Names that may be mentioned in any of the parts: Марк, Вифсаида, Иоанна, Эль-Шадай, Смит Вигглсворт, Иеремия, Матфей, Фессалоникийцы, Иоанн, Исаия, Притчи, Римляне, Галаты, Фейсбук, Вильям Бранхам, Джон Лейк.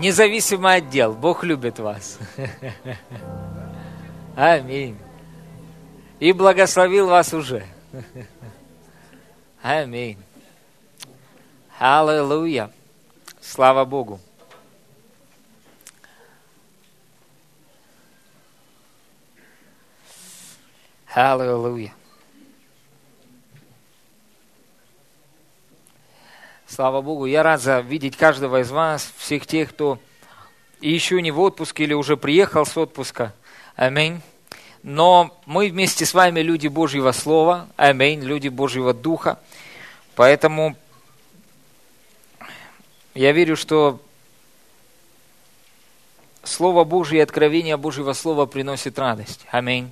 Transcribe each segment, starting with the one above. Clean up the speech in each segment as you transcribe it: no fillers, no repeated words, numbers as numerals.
независимо от дел. Бог любит вас. Аминь. И благословил вас уже. Аминь. Аллилуйя. Слава Богу. Аллилуйя. Слава Богу. Я рад видеть каждого из вас, всех тех, кто еще не в отпуске или уже приехал с отпуска. Аминь. Но мы вместе с вами люди Божьего Слова. Аминь. Люди Божьего Духа. Поэтому я верю, что Слово Божье и откровение Божьего Слова приносит радость. Аминь.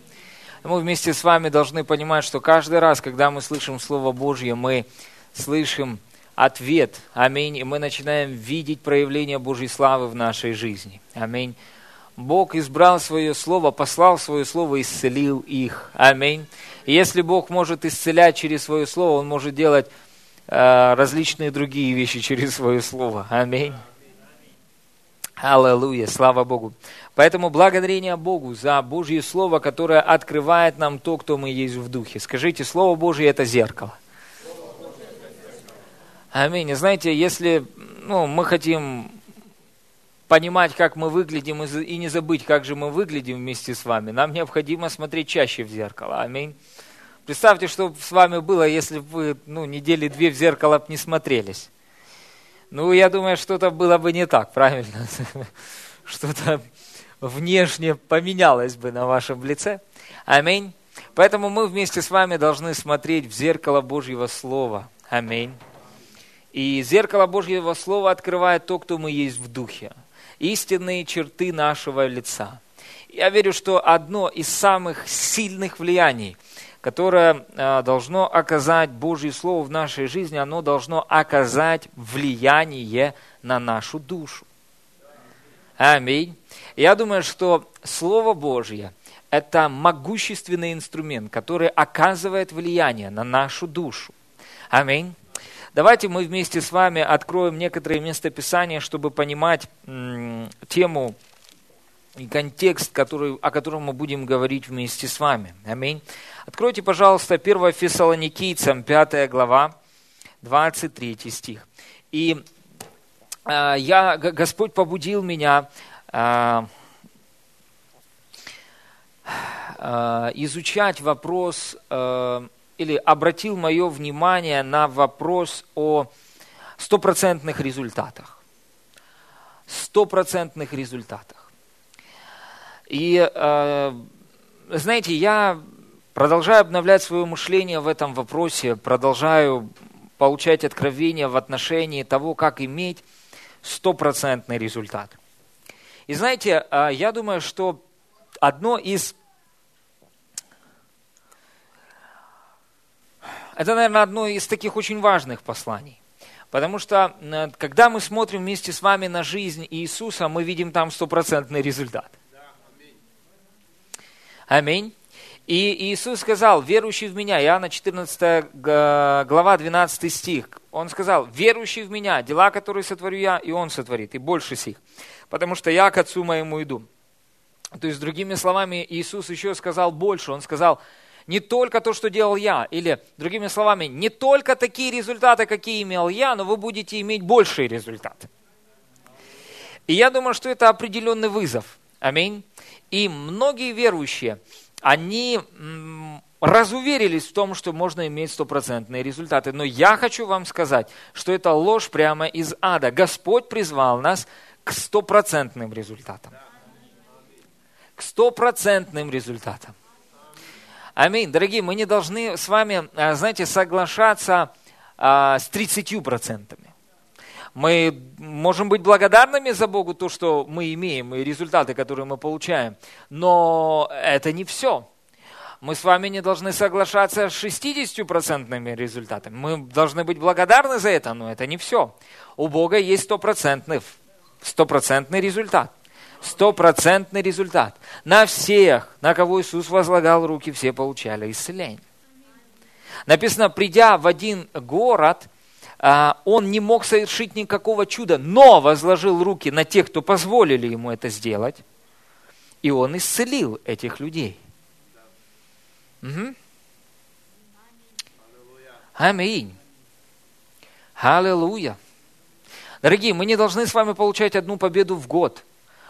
Мы вместе с вами должны понимать, что каждый раз, когда мы слышим Слово Божье, мы слышим ответ. Аминь. И мы начинаем видеть проявление Божьей славы в нашей жизни. Аминь. Бог избрал свое слово, послал свое слово, исцелил их. Аминь. И если Бог может исцелять через свое слово, Он может делать различные другие вещи через свое слово. Аминь. Аллилуйя. Слава Богу. Поэтому благодарение Богу за Божье слово, которое открывает нам то, кто мы есть в духе. Скажите, Слово Божье – это зеркало. Аминь. И знаете, если мы хотим понимать, как мы выглядим, и не забыть, как же мы выглядим вместе с вами, нам необходимо смотреть чаще в зеркало. Аминь. Представьте, что с вами было, если бы вы недели две в зеркало не смотрелись. Я думаю, что-то было бы не так, правильно? Что-то внешне поменялось бы на вашем лице. Аминь. Поэтому мы вместе с вами должны смотреть в зеркало Божьего Слова. Аминь. И зеркало Божьего Слова открывает то, кто мы есть в духе. Истинные черты нашего лица. Я верю, что одно из самых сильных влияний, которое должно оказать Божье Слово в нашей жизни, оно должно оказать влияние на нашу душу. Аминь. Я думаю, что Слово Божье – это могущественный инструмент, который оказывает влияние на нашу душу. Аминь. Давайте мы вместе с вами откроем некоторые местописания, чтобы понимать тему и контекст, о котором мы будем говорить вместе с вами. Аминь. Откройте, пожалуйста, 1 Фессалоникийцам, 5 глава, 23 стих. И Господь побудил меня изучать вопрос... или обратил мое внимание на вопрос о 100% результатах. 100% результатах. И, знаете, я продолжаю обновлять свое мышление в этом вопросе, продолжаю получать откровения в отношении того, как иметь 100% результат. И, знаете, я думаю, что одно из таких очень важных посланий. Потому что, когда мы смотрим вместе с вами на жизнь Иисуса, мы видим там 100% результат. Аминь. И Иисус сказал, верующий в Меня, Иоанна 14 глава, 12 стих, Он сказал, верующий в Меня, дела, которые сотворю Я, и Он сотворит, и больше сих, потому что Я к Отцу Моему иду. То есть, другими словами, Иисус еще сказал больше, Он сказал, не только то, что делал Я, или, другими словами, не только такие результаты, какие имел Я, но вы будете иметь большие результаты. И я думаю, что это определенный вызов. Аминь. И многие верующие, они разуверились в том, что можно иметь 100% результаты. Но я хочу вам сказать, что это ложь прямо из ада. Господь призвал нас к 100% результатам. К 100% результатам. Аминь. Дорогие, мы не должны с вами, знаете, соглашаться с 30%. Мы можем быть благодарными за Бога то, что мы имеем, и результаты, которые мы получаем. Но это не все. Мы с вами не должны соглашаться с 60% результатами. Мы должны быть благодарны за это, но это не все. У Бога есть 100% результат. 100% результат. На всех, на кого Иисус возлагал руки, все получали исцеление. Написано, придя в один город, он не мог совершить никакого чуда, но возложил руки на тех, кто позволили ему это сделать, и он исцелил этих людей. Угу. Аминь. Аллилуйя. Дорогие, мы не должны с вами получать одну победу в год.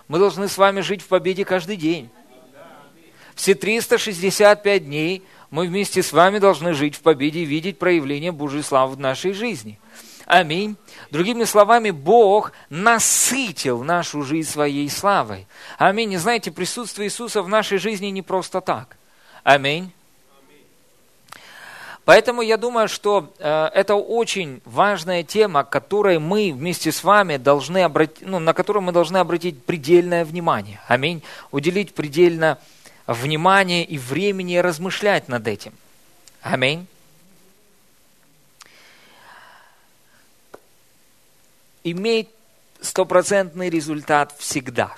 Мы должны с вами жить в победе каждый день. Все 365 дней мы вместе с вами должны жить в победе и видеть проявление Божьей славы в нашей жизни. Аминь. Другими словами, Бог насытил нашу жизнь своей славой. Аминь. И знаете, присутствие Иисуса в нашей жизни не просто так. Аминь. Поэтому я думаю, что это очень важная тема, которой мы вместе с вами должны на которую мы должны обратить предельное внимание. Аминь. Уделить предельно внимание и времени размышлять над этим. Аминь. Иметь стопроцентный результат всегда.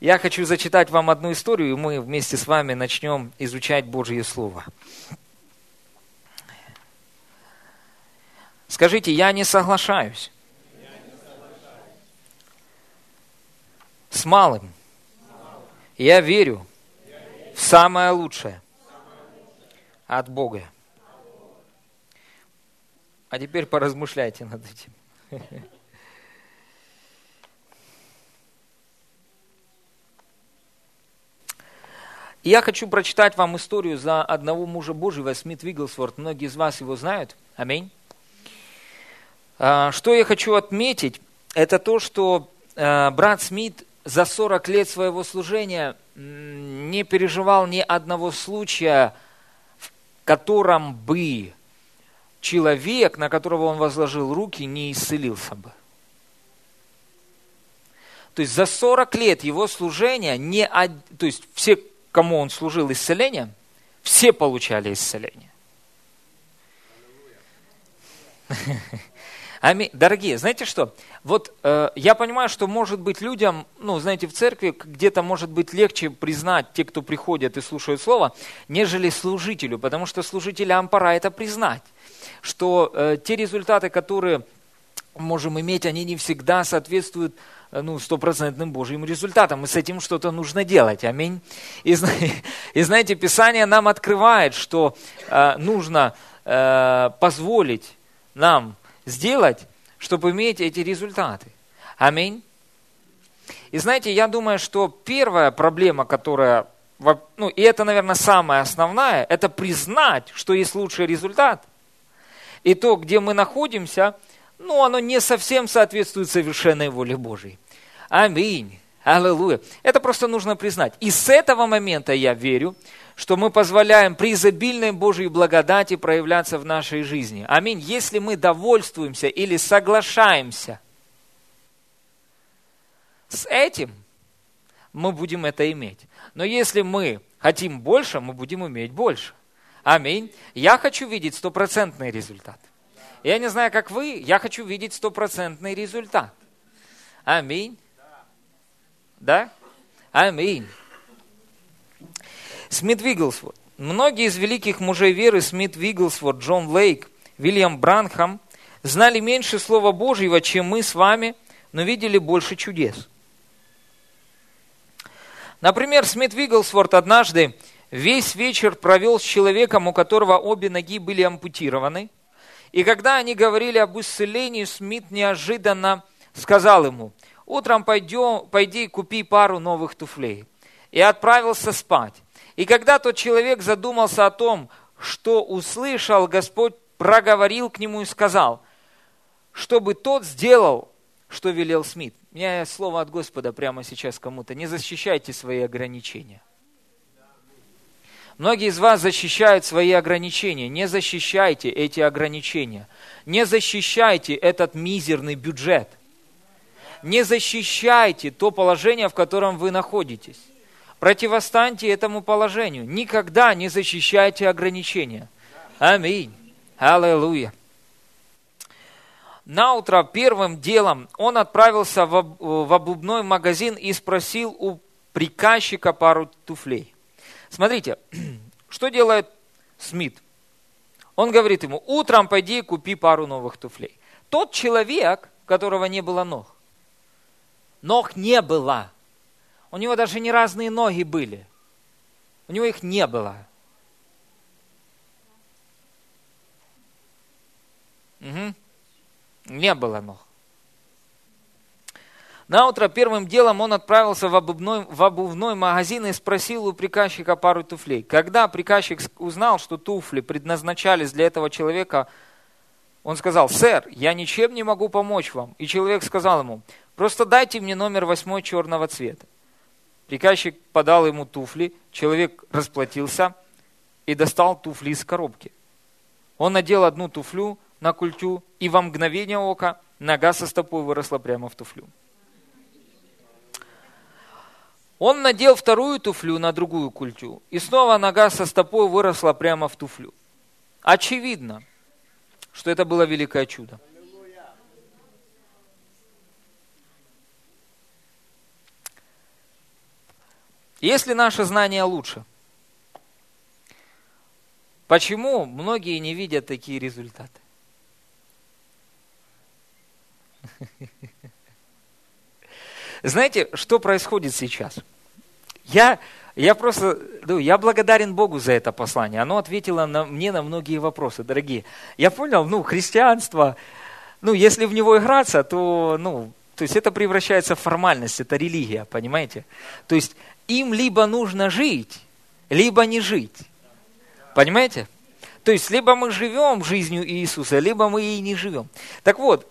Я хочу зачитать вам одну историю, и мы вместе с вами начнем изучать Божье Слово. Скажите, я не соглашаюсь с малым. Я верю в самое лучшее от Бога. А теперь поразмышляйте над этим. Я хочу прочитать вам историю за одного мужа Божьего, Смит Вигглсворт. Многие из вас его знают. Аминь. Что я хочу отметить, это то, что брат Смит за 40 лет своего служения не переживал ни одного случая, в котором бы человек, на которого он возложил руки, не исцелился бы. То есть за 40 лет его служения, то есть все, кому он служил исцелением, все получали исцеление. Аминь. Дорогие, знаете что? Вот я понимаю, что может быть людям, в церкви где-то может быть легче признать те, кто приходят и слушают слово, нежели служителю, потому что служителям пора это признать, что те результаты, которые можем иметь, они не всегда соответствуют стопроцентным Божьим результатам, и с этим что-то нужно делать, аминь. И знаете, Писание нам открывает, что нужно позволить нам сделать, чтобы иметь эти результаты, аминь. И знаете, я думаю, что первая проблема, которая, и это, наверное, самая основная, это признать, что есть лучший результат, и то, где мы находимся, оно не совсем соответствует совершенной воле Божьей. Аминь. Аллилуйя. Это просто нужно признать. И с этого момента я верю, что мы позволяем преизобильной Божьей благодати проявляться в нашей жизни. Аминь. Если мы довольствуемся или соглашаемся с этим, мы будем это иметь. Но если мы хотим больше, мы будем иметь больше. Аминь. Я хочу видеть стопроцентный результат. Я не знаю, как вы, я хочу видеть стопроцентный результат. Аминь. Да? Аминь. Смит Вигглсворт. Многие из великих мужей веры, Смит Вигглсворт, Джон Лейк, Вильям Бранхам, знали меньше Слова Божьего, чем мы с вами, но видели больше чудес. Например, Смит Вигглсворт однажды весь вечер провел с человеком, у которого обе ноги были ампутированы. И когда они говорили об исцелении, Смит неожиданно сказал ему: «Утром пойди купи пару новых туфлей». И отправился спать. И когда тот человек задумался о том, что услышал, Господь проговорил к нему и сказал, чтобы тот сделал, что велел Смит. У меня слово от Господа прямо сейчас кому-то. Не защищайте свои ограничения. Многие из вас защищают свои ограничения. Не защищайте эти ограничения. Не защищайте этот мизерный бюджет. Не защищайте то положение, в котором вы находитесь. Противостаньте этому положению. Никогда не защищайте ограничения. Аминь. Аллилуйя. Наутро первым делом он отправился в обувной магазин и спросил у приказчика пару туфлей. Смотрите, что делает Смит? Он говорит ему: утром пойди и купи пару новых туфлей. Тот человек, у которого не было ног. Ног не было. У него даже не разные ноги были. У него их не было. Угу. Не было ног. Наутро первым делом он отправился в обувной магазин и спросил у приказчика пару туфлей. Когда приказчик узнал, что туфли предназначались для этого человека, он сказал: «Сэр, я ничем не могу помочь вам». И человек сказал ему: «Просто дайте мне номер 8 черного цвета». Приказчик подал ему туфли, человек расплатился и достал туфли из коробки. Он надел одну туфлю на культю, и во мгновение ока нога со стопой выросла прямо в туфлю. Он надел вторую туфлю на другую культю, и снова нога со стопой выросла прямо в туфлю. Очевидно, что это было великое чудо. Если наше знание лучше, почему многие не видят такие результаты? Знаете, что происходит сейчас? Я благодарен Богу за это послание. Оно ответило мне на многие вопросы, дорогие. Я понял, христианство, если в него играться, то есть это превращается в формальность, это религия, понимаете? То есть им либо нужно жить, либо не жить. Понимаете? То есть либо мы живем жизнью Иисуса, либо мы ей не живем. Так вот,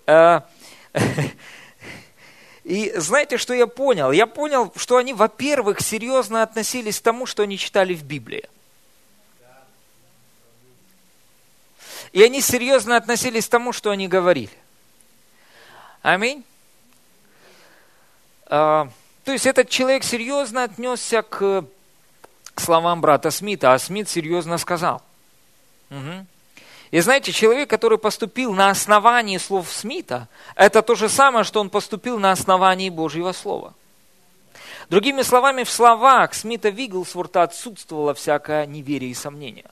и знаете, что я понял? Я понял, что они, во-первых, серьезно относились к тому, что они читали в Библии. И они серьезно относились к тому, что они говорили. Аминь. То есть этот человек серьезно отнесся к словам брата Смита, а Смит серьезно сказал. Угу. И знаете, человек, который поступил на основании слов Смита, это то же самое, что он поступил на основании Божьего Слова. Другими словами, в словах Смита Вигглсворта отсутствовало всякое неверие и сомнение.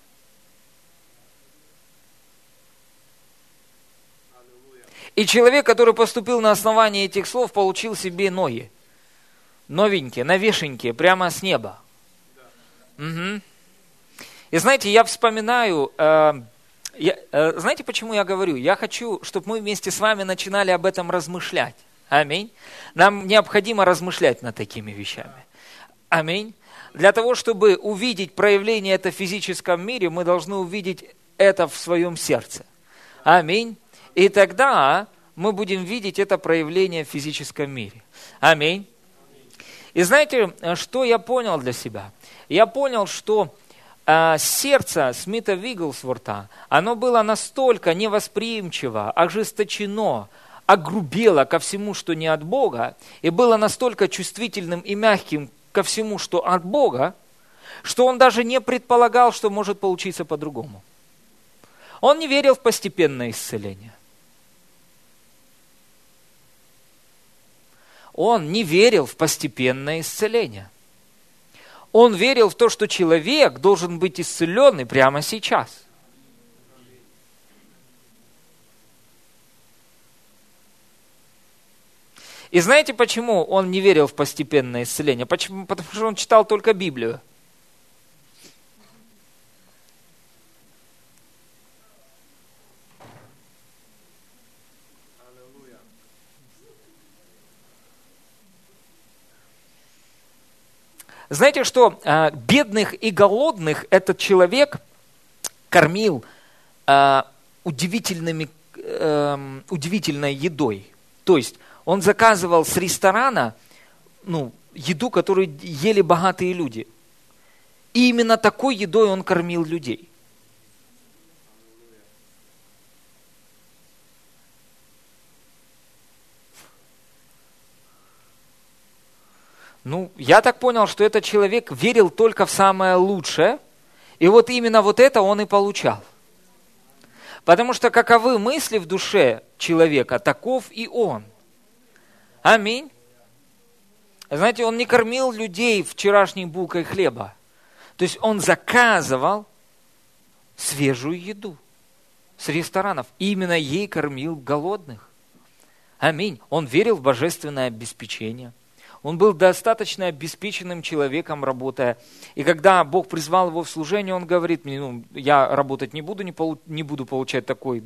И человек, который поступил на основании этих слов, получил себе ноги. Новенькие, новешенькие, прямо с неба. Угу. И знаете, я вспоминаю... знаете, почему я говорю? Я хочу, чтобы мы вместе с вами начинали об этом размышлять. Аминь. Нам необходимо размышлять над такими вещами. Аминь. Для того, чтобы увидеть проявление это в физическом мире, мы должны увидеть это в своем сердце. Аминь. И тогда мы будем видеть это проявление в физическом мире. Аминь. И знаете, что я понял для себя? Я понял, что... сердце Смита Вигглсворта, оно было настолько невосприимчиво, ожесточено, огрубело ко всему, что не от Бога, и было настолько чувствительным и мягким ко всему, что от Бога, что он даже не предполагал, что может получиться по-другому. Он не верил в постепенное исцеление. Он не верил в постепенное исцеление. Он верил в то, что человек должен быть исцеленный прямо сейчас. И знаете, почему он не верил в постепенное исцеление? Почему? Потому что он читал только Библию. Знаете, что бедных и голодных этот человек кормил удивительной едой. То есть он заказывал с ресторана еду, которую ели богатые люди. И именно такой едой он кормил людей. Я так понял, что этот человек верил только в самое лучшее, и вот именно вот это он и получал. Потому что каковы мысли в душе человека, таков и он. Аминь. Знаете, он не кормил людей вчерашней булкой хлеба. То есть он заказывал свежую еду. с ресторанов. И именно ей кормил голодных. Аминь. Он верил в божественное обеспечение. Он был достаточно обеспеченным человеком, работая. И когда Бог призвал его в служение, он говорит мне, я работать не буду, не буду получать такой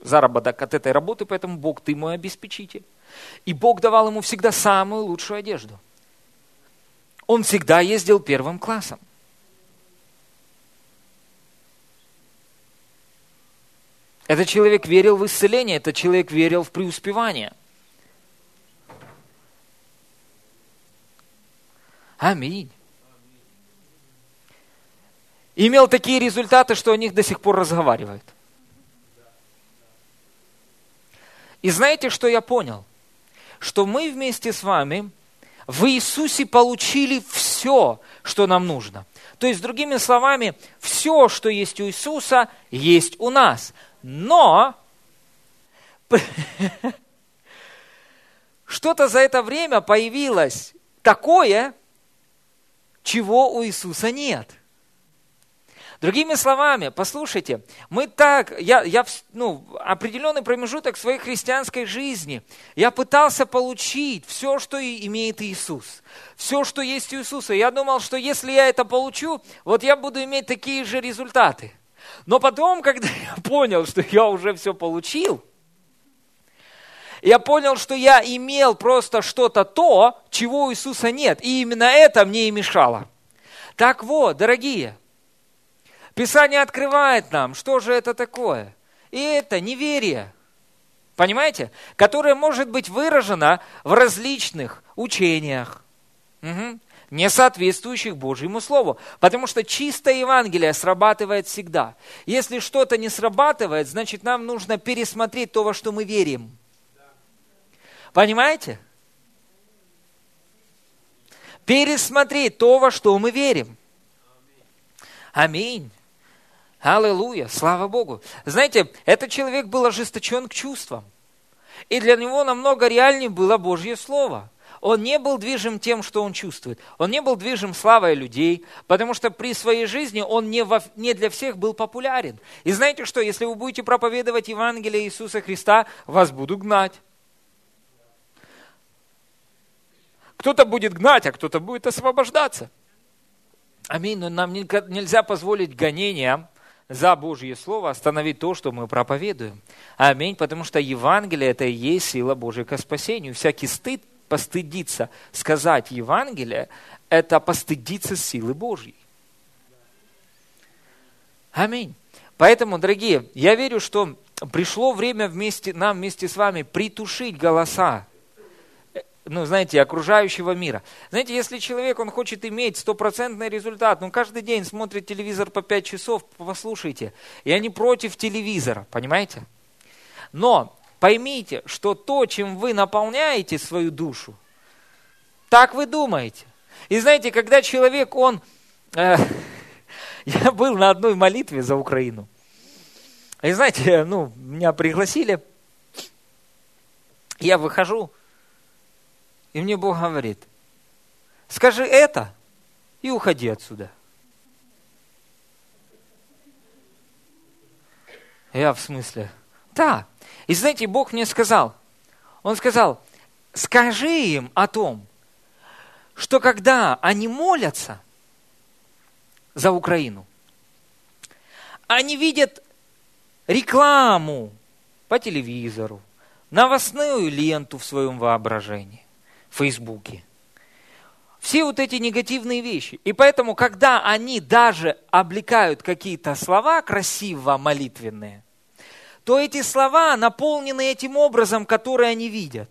заработок от этой работы, поэтому Бог, ты мой обеспечитель. И Бог давал ему всегда самую лучшую одежду. Он всегда ездил первым классом. Этот человек верил в исцеление, этот человек верил в преуспевание. Аминь. Имел такие результаты, что о них до сих пор разговаривают. И знаете, что я понял? Что мы вместе с вами в Иисусе получили все, что нам нужно. То есть, другими словами, все, что есть у Иисуса, есть у нас. Но что-то за это время появилось такое, чего у Иисуса нет. Другими словами, послушайте, мы так, я определенный промежуток своей христианской жизни, я пытался получить все, что имеет Иисус, все, что есть у Иисуса. Я думал, что если я это получу, вот я буду иметь такие же результаты. Но потом, когда я понял, что я уже все получил, я понял, что я имел просто что-то то, чего у Иисуса нет, и именно это мне и мешало. Так вот, дорогие, Писание открывает нам, что же это такое. И это неверие, понимаете, которое может быть выражено в различных учениях, не соответствующих Божьему Слову. Потому что чистое Евангелие срабатывает всегда. Если что-то не срабатывает, значит, нам нужно пересмотреть то, во что мы верим. Понимаете? Пересмотреть то, во что мы верим. Аминь. Аллилуйя, слава Богу. Знаете, этот человек был ожесточен к чувствам. И для него намного реальнее было Божье Слово. Он не был движим тем, что он чувствует. Он не был движим славой людей, потому что при своей жизни он не для всех был популярен. И знаете что, если вы будете проповедовать Евангелие Иисуса Христа, вас будут гнать. Кто-то будет гнать, а кто-то будет освобождаться. Аминь. Но нам нельзя позволить гонениям за Божье Слово остановить то, что мы проповедуем. Аминь. Потому что Евангелие – это и есть сила Божья ко спасению. Всякий стыд, постыдиться, сказать Евангелие – это постыдиться силы Божьей. Аминь. Поэтому, дорогие, я верю, что пришло время нам вместе с вами притушить голоса, окружающего мира. Знаете, если человек, он хочет иметь стопроцентный результат, каждый день смотрит телевизор по 5 часов, послушайте, я не против телевизора, понимаете? Но поймите, что то, чем вы наполняете свою душу, так вы думаете. И знаете, когда человек, я был на одной молитве за Украину, и знаете, меня пригласили, я выхожу, и мне Бог говорит, скажи это и уходи отсюда. Я в смысле? Да. И знаете, Бог мне сказал, Он сказал, скажи им о том, что когда они молятся за Украину, они видят рекламу по телевизору, новостную ленту в своем воображении. В Фейсбуке. Все вот эти негативные вещи. И поэтому, когда они даже облекают какие-то слова красиво молитвенные, то эти слова наполнены этим образом, который они видят.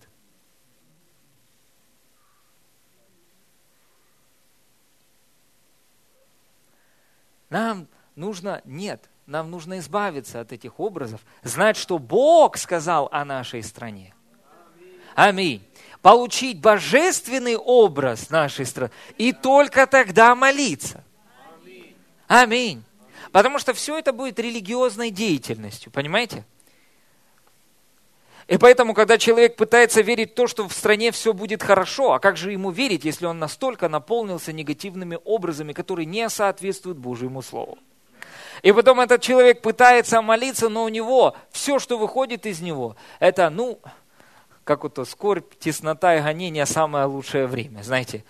Нам нужно избавиться от этих образов, знать, что Бог сказал о нашей стране. Аминь. Получить божественный образ нашей страны и только тогда молиться. Аминь. Потому что все это будет религиозной деятельностью, понимаете? И поэтому, когда человек пытается верить в то, что в стране все будет хорошо, а как же ему верить, если он настолько наполнился негативными образами, которые не соответствуют Божьему Слову? И потом этот человек пытается молиться, но у него все, что выходит из него, это, как вот то, скорбь, теснота и гонение, самое лучшее время, знаете.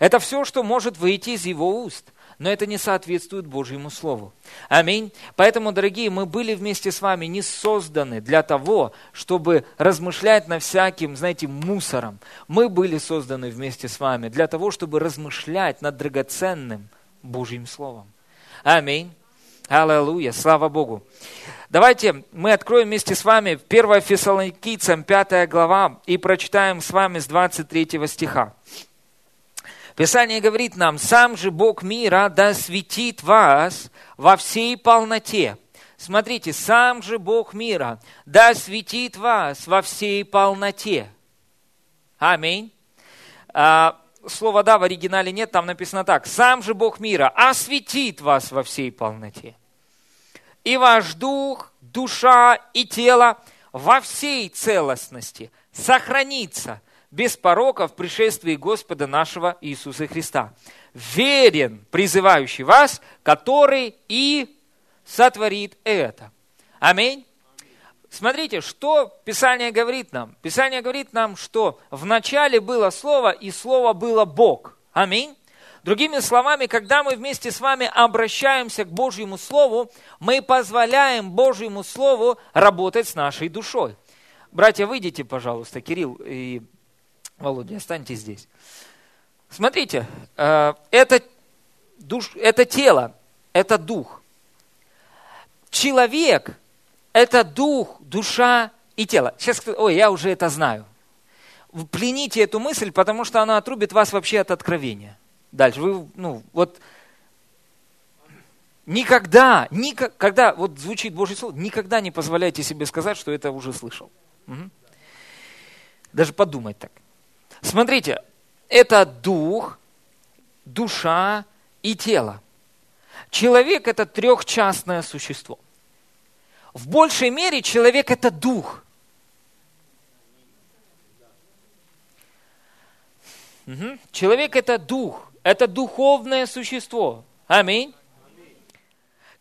Это все, что может выйти из его уст, но это не соответствует Божьему Слову. Аминь. Поэтому, дорогие, мы были вместе с вами не созданы для того, чтобы размышлять над всяким, мусором. Мы были созданы вместе с вами для того, чтобы размышлять над драгоценным Божьим Словом. Аминь. Аллилуйя. Слава Богу. Давайте мы откроем вместе с вами 1 Фессалоникийцам 5 глава и прочитаем с вами с 23 стиха. Писание говорит нам: «Сам же Бог мира да осветит вас во всей полноте». Смотрите, «Сам же Бог мира да осветит вас во всей полноте». Аминь. Слово «да» в оригинале нет, там написано так: «Сам же Бог мира осветит вас во всей полноте. И ваш дух, душа и тело во всей целостности сохранится без порока в пришествии Господа нашего Иисуса Христа. Верен призывающий вас, который и сотворит это». Аминь. Смотрите, что Писание говорит нам. Писание говорит нам, что в начале было Слово, и Слово было Бог. Аминь. Другими словами, когда мы вместе с вами обращаемся к Божьему Слову, мы позволяем Божьему Слову работать с нашей душой. Братья, выйдите, пожалуйста, Кирилл и Володя, останьтесь здесь. Смотрите, это тело, это дух. Человек – это дух, душа и тело. Сейчас, я уже это знаю. Плените эту мысль, потому что она отрубит вас вообще от откровения. Дальше. Вы, когда вот звучит Божье Слово, никогда не позволяйте себе сказать, что это уже слышал. Угу. Даже подумать так. Смотрите, это дух, душа и тело. Человек – это трехчастное существо. В большей мере человек – это дух. Угу. Человек – это дух, это духовное существо. Аминь.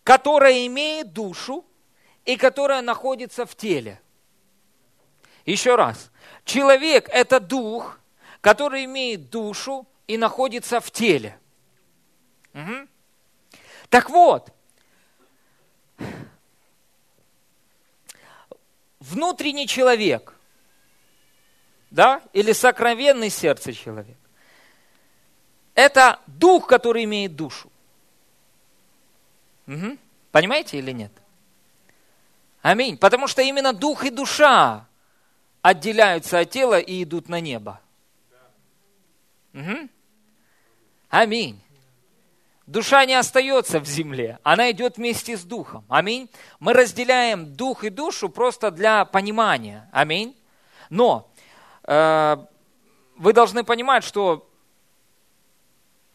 Которое имеет душу и которое находится в теле. Еще раз. Человек – это дух, который имеет душу и находится в теле. Угу. Так вот, внутренний человек, да, или сокровенный сердце человек, это дух, который имеет душу. Угу. Понимаете или нет? Аминь. Потому что именно дух и душа отделяются от тела и идут на небо. Угу. Аминь. Душа не остается в земле, она идет вместе с духом. Аминь. Мы разделяем дух и душу просто для понимания. Аминь. Но вы должны понимать, что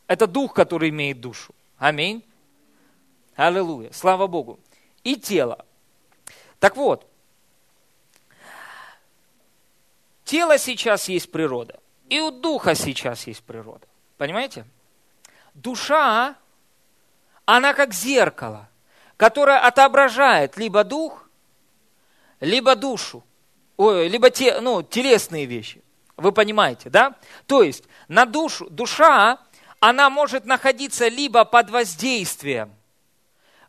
это дух, который имеет душу. Аминь. Аллилуйя. Слава Богу. И тело. Так вот, тело сейчас есть природа, и у духа сейчас есть природа. Понимаете? Душа, она как зеркало, которое отображает либо дух, либо душу, телесные вещи. Вы понимаете, да? То есть на душу, душа, она может находиться либо под воздействием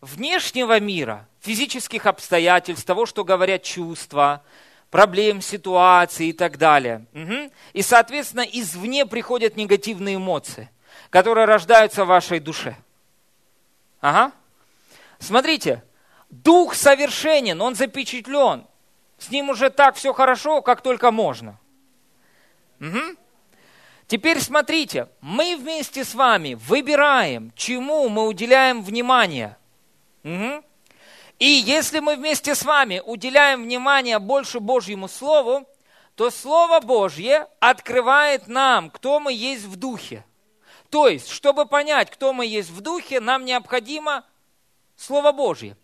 внешнего мира, физических обстоятельств, того, что говорят чувства, проблем, ситуации и так далее. Угу. И, соответственно, извне приходят негативные эмоции, которые рождаются в вашей душе. Ага. Смотрите, дух совершенен, он запечатлен. С ним уже так все хорошо, как только можно. Угу. Теперь смотрите, мы вместе с вами выбираем, чему мы уделяем внимание. Угу. И если мы вместе с вами уделяем внимание больше Божьему Слову, то Слово Божье открывает нам, кто мы есть в Духе. То есть, чтобы понять, кто мы есть в Духе, нам необходимо Слово Божье.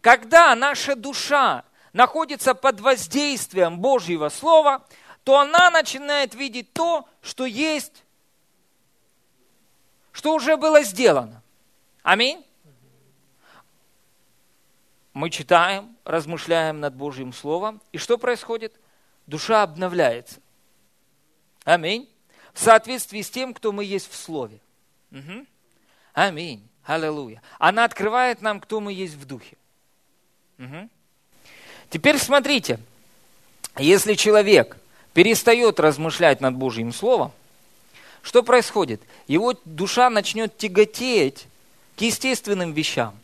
Когда наша душа находится под воздействием Божьего Слова, то она начинает видеть то, что есть, что уже было сделано. Аминь. мы читаем, размышляем над Божьим Словом. И что происходит? Душа обновляется. Аминь. В соответствии с тем, кто мы есть в Слове. Угу. Аминь. Аллилуйя. Она открывает нам, кто мы есть в Духе. Угу. Теперь смотрите. Если человек перестает размышлять над Божьим Словом, что происходит? Его душа начнет тяготеть к естественным вещам.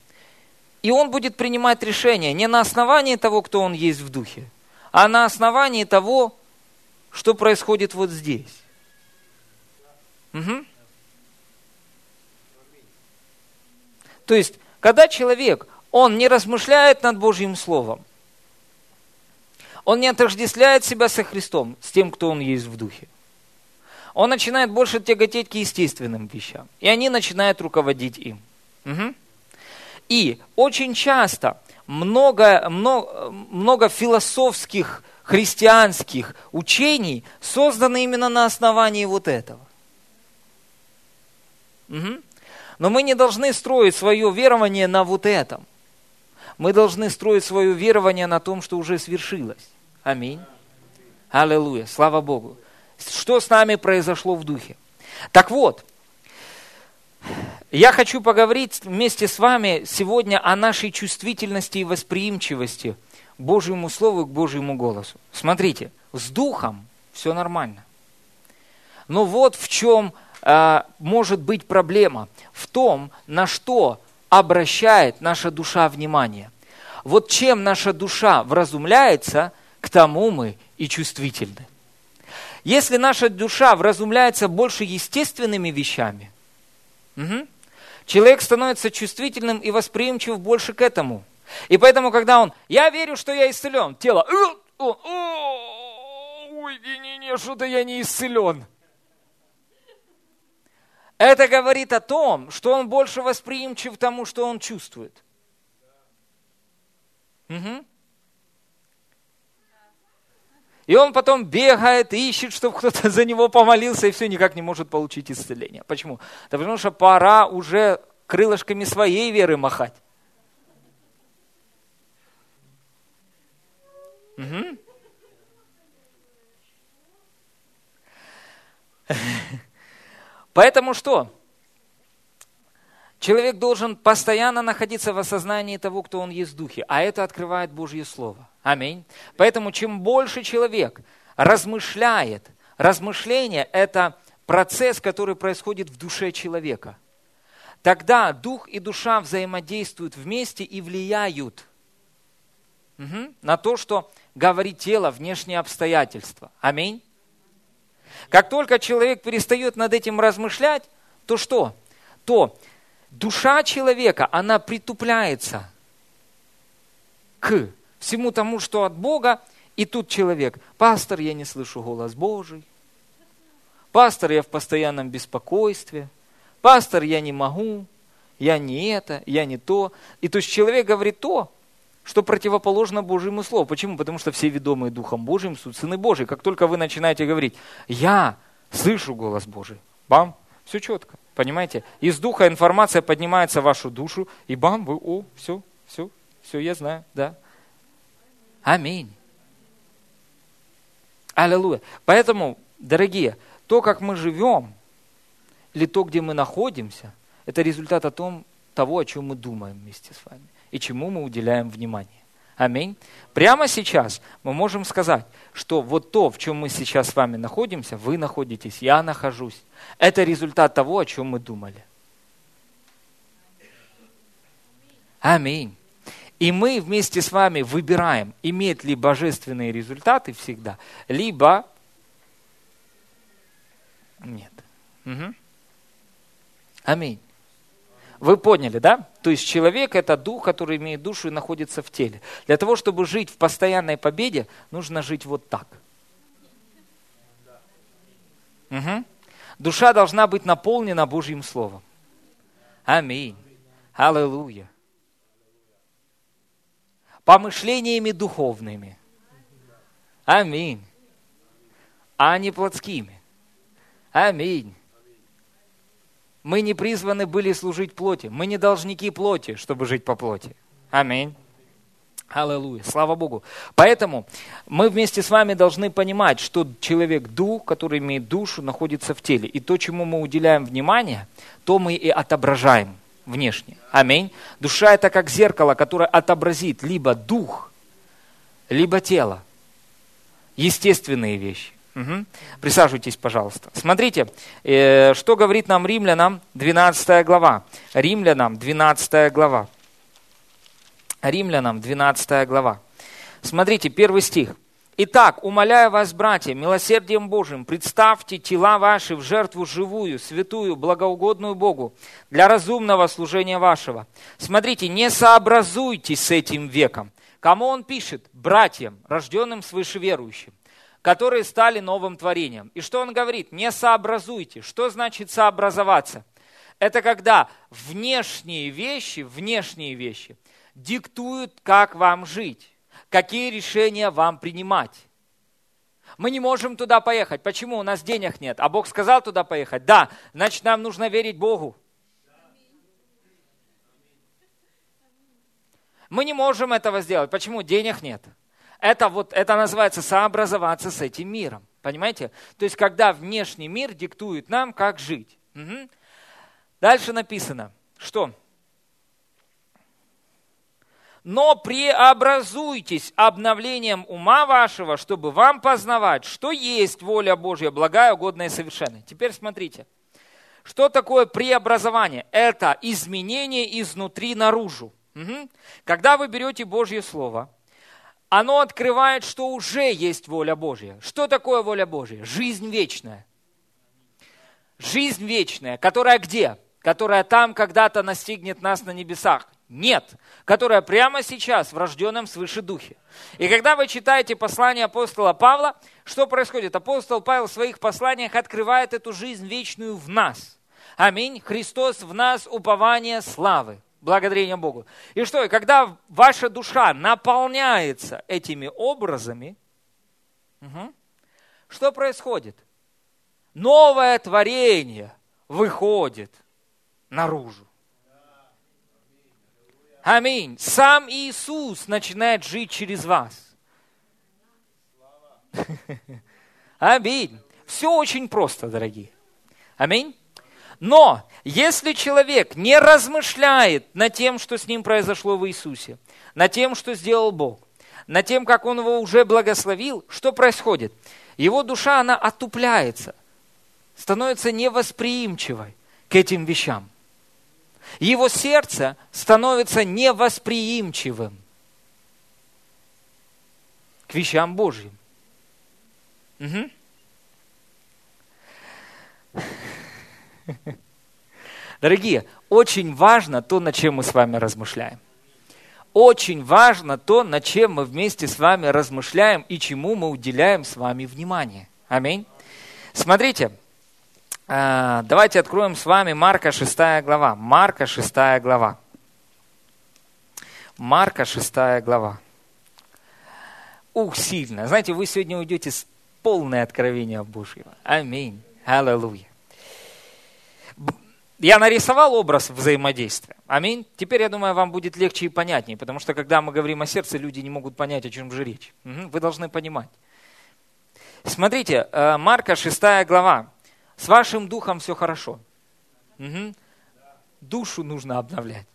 И он будет принимать решения не на основании того, кто он есть в Духе, а на основании того, что происходит вот здесь. Угу. То есть, когда человек, он не размышляет над Божьим Словом, он не отождествляет себя со Христом, с тем, кто он есть в Духе, он начинает больше тяготеть к естественным вещам, и они начинают руководить им. Угу. И очень часто много философских христианских учений созданы именно на основании вот этого. Угу. Но мы не должны строить свое верование на вот этом. Мы должны строить свое верование на том, что уже свершилось. Аминь. Аллилуйя. Слава Богу. Что с нами произошло в Духе? Так вот. Я хочу поговорить вместе с вами сегодня о нашей чувствительности и восприимчивости к Божьему Слову и к Божьему голосу. Смотрите, с Духом все нормально. Но вот в чем может быть проблема. В том, на что обращает наша душа внимание. Вот чем наша душа вразумляется, к тому мы и чувствительны. Если наша душа вразумляется больше естественными вещами, угу. Человек становится чувствительным и восприимчив больше к этому. И поэтому, когда он, я верю, что я исцелен, тело, ой, не, что-то я не исцелен. Это говорит о том, что он больше восприимчив к тому, что он чувствует. Угу. И он потом бегает, ищет, чтобы кто-то за него помолился, и все, никак не может получить исцеление. Почему? Да потому что пора уже крылышками своей веры махать. Угу. Поэтому что? Человек должен постоянно находиться в осознании того, кто он есть в Духе, а это открывает Божье Слово. Аминь. Поэтому чем больше человек размышляет, размышление – это процесс, который происходит в душе человека. Тогда дух и душа взаимодействуют вместе и влияют на то, что говорит тело, внешние обстоятельства. Аминь. Как только человек перестает над этим размышлять, то что? То душа человека, она притупляется к всему тому, что от Бога, и тут человек, пастор, я не слышу голос Божий, пастор, я в постоянном беспокойстве, пастор, я не могу, я не это, я не то. И то есть человек говорит то, что противоположно Божьему Слову. Почему? Потому что все ведомые Духом Божьим суть сыны Божьи. Как только вы начинаете говорить, я слышу голос Божий, бам, все четко. Понимаете? Из духа информация поднимается в вашу душу, и бам, вы, о, все, я знаю, да. Аминь. Аллилуйя. Поэтому, дорогие, то, как мы живем, или то, где мы находимся, это результат того, о чем мы думаем вместе с вами, и чему мы уделяем внимание. Аминь. Прямо сейчас мы можем сказать, что вот то, в чем мы сейчас с вами находимся, вы находитесь, я нахожусь. Это результат того, о чем мы думали. Аминь. И мы вместе с вами выбираем, иметь ли божественные результаты всегда, либо нет. Угу. Аминь. Вы поняли, да? То есть человек – это дух, который имеет душу и находится в теле. Для того, чтобы жить в постоянной победе, нужно жить вот так. Угу. Душа должна быть наполнена Божьим Словом. Аминь. Аллилуйя. Помышлениями духовными. Аминь. А не плотскими. Аминь. Мы не призваны были служить плоти. Мы не должники плоти, чтобы жить по плоти. Аминь. Аллилуйя, слава Богу. Поэтому мы вместе с вами должны понимать, что человек-дух, который имеет душу, находится в теле. И то, чему мы уделяем внимание, то мы и отображаем внешне. Аминь. Душа – это как зеркало, которое отобразит либо дух, либо тело. Естественные вещи. Угу. Присаживайтесь, пожалуйста. Смотрите, что говорит нам Римлянам 12 глава. Римлянам 12 глава. Римлянам 12 глава. Смотрите, первый стих. «Итак, умоляю вас, братья, милосердием Божиим, представьте тела ваши в жертву живую, святую, благоугодную Богу, для разумного служения вашего. Смотрите, не сообразуйтесь с этим веком». Кому он пишет? Братьям, рожденным свыше верующим, которые стали новым творением. И что он говорит? Не сообразуйте. Что значит сообразоваться? Это когда внешние вещи диктуют, как вам жить, какие решения вам принимать. Мы не можем туда поехать. Почему? У нас денег нет. А Бог сказал туда поехать? Да. Значит, нам нужно верить Богу. Мы не можем этого сделать. Почему? Денег нет. Это называется сообразоваться с этим миром. Понимаете? То есть, когда внешний мир диктует нам, как жить. Угу. Дальше написано, что? «Но преобразуйтесь обновлением ума вашего, чтобы вам познавать, что есть воля Божья, благая, угодная и совершенная». Теперь смотрите, что такое преобразование? Это изменение изнутри наружу. Угу. Когда вы берете Божье Слово, оно открывает, что уже есть воля Божья. Что такое воля Божья? Жизнь вечная. Жизнь вечная, которая где? Которая там когда-то настигнет нас на небесах. Нет, которая прямо сейчас в рожденном свыше духе. И когда вы читаете послание апостола Павла, что происходит? Апостол Павел в своих посланиях открывает эту жизнь вечную в нас. Аминь. Христос в нас, упование славы. Благодарение Богу. И что? И когда ваша душа наполняется этими образами, что происходит? Новое творение выходит наружу. Аминь. Сам Иисус начинает жить через вас. Аминь. Все очень просто, дорогие. Аминь. Но если человек не размышляет над тем, что с ним произошло в Иисусе, над тем, что сделал Бог, над тем, как Он его уже благословил, что происходит? Его душа, она отупляется, становится невосприимчивой к этим вещам. Его сердце становится невосприимчивым к вещам Божьим. Угу. Дорогие, очень важно то, над чем мы с вами размышляем. Очень важно то, над чем мы вместе с вами размышляем и чему мы уделяем с вами внимание. Аминь. Смотрите, давайте откроем с вами Марка 6 глава. Марка 6 глава. Марка 6 глава. Сильно. Знаете, вы сегодня уйдете с полное откровение Божьего. Аминь. Аллилуйя. Я нарисовал образ взаимодействия. Аминь. Теперь, я думаю, вам будет легче и понятнее, потому что, когда мы говорим о сердце, люди не могут понять, о чем же речь. Вы должны понимать. Смотрите, Марка 6 глава. С вашим духом все хорошо. Угу. Душу нужно обновлять.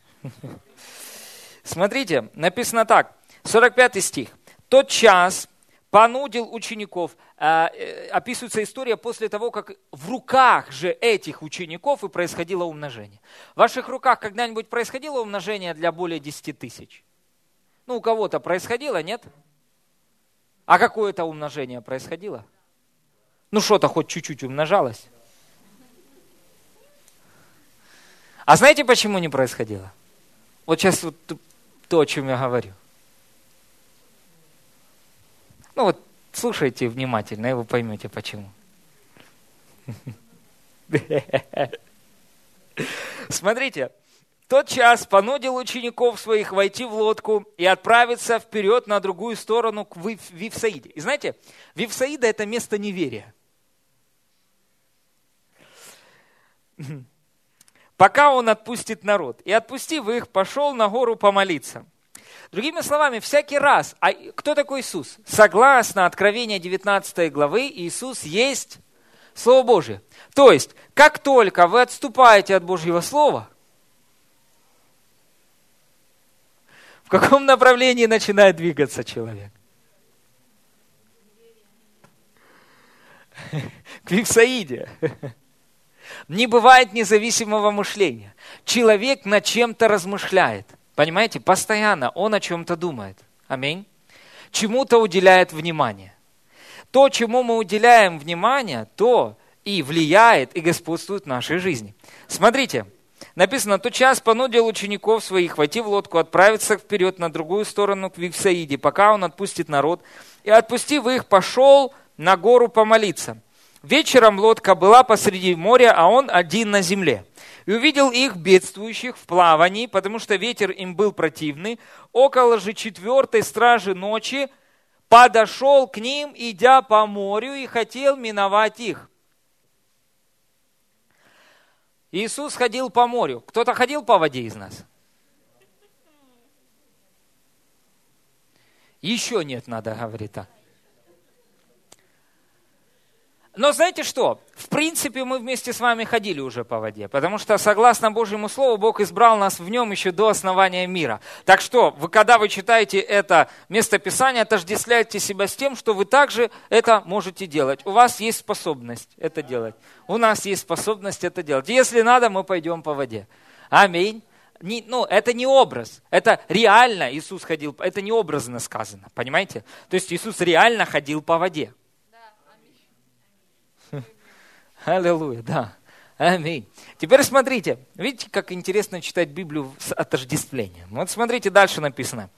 Смотрите, написано так. 45 стих. «Тот час понудил учеников». Описывается история после того, как в руках же этих учеников и происходило умножение. В ваших руках когда-нибудь происходило умножение для более 10 тысяч? Ну, у кого-то происходило, нет? А какое-то умножение происходило? Ну, что-то хоть чуть-чуть умножалось. А знаете, почему не происходило? Вот сейчас вот то, о чем я говорю. Ну, вот слушайте внимательно, и вы поймете, почему. Смотрите. «Тот час понудил учеников своих войти в лодку и отправиться вперед на другую сторону к Вифсаиде». И знаете, Вифсаида – это место неверия. «Пока он отпустит народ. И, отпустив их, пошел на гору помолиться. Другими словами, всякий раз, а кто такой Иисус? Согласно Откровению 19 главы, Иисус есть Слово Божие. То есть, как только вы отступаете от Божьего Слова, в каком направлении начинает двигаться человек? К вифсаиде. Не бывает независимого мышления. Человек над чем-то размышляет. Понимаете, постоянно он о чем-то думает. Аминь. Чему-то уделяет внимание. То, чему мы уделяем внимание, то и влияет, и господствует в нашей жизни. Смотрите, написано, тот час понудил учеников своих войти в лодку, отправиться вперед на другую сторону к Вифсаиде, пока он отпустит народ. И отпустив их, пошел на гору помолиться. Вечером лодка была посреди моря, а он один на земле. И увидел их бедствующих в плавании, потому что ветер им был противный. Около же 4 стражи ночи подошел к ним, идя по морю, и хотел миновать их. Иисус ходил по морю. Кто-то ходил по воде из нас? Еще нет, надо, говорит, а. Но знаете что? В принципе, мы вместе с вами ходили уже по воде, потому что, согласно Божьему Слову, Бог избрал нас в нем еще до основания мира. Так что, когда вы читаете это местописание, отождествляйте себя с тем, что вы также это можете делать. У вас есть способность это делать. У нас есть способность это делать. Если надо, мы пойдем по воде. Аминь. Это не образ, это реально Иисус ходил, это не образно сказано, понимаете? То есть Иисус реально ходил по воде. Аллилуйя, да. Аминь. Теперь смотрите. Видите, как интересно читать Библию с отождествлением. Вот смотрите, дальше написано.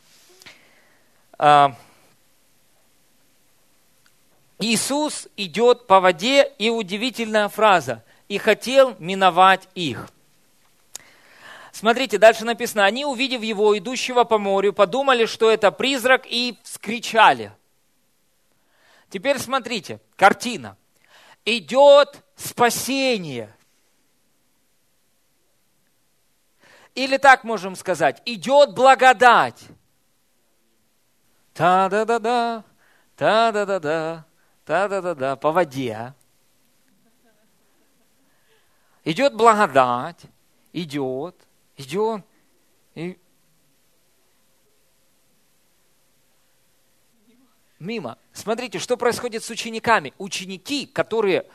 Иисус идет по воде, и удивительная фраза. И хотел миновать их. Смотрите, дальше написано. Они, увидев его, идущего по морю, подумали, что это призрак, и вскричали. Теперь смотрите, картина. Идет спасение. Или так можем сказать, идет благодать. Та-да-да-да, та-да-да-да, та-да-да-да, по воде. Идет благодать, идет. И... мимо. Смотрите, что происходит с учениками. Ученики, которые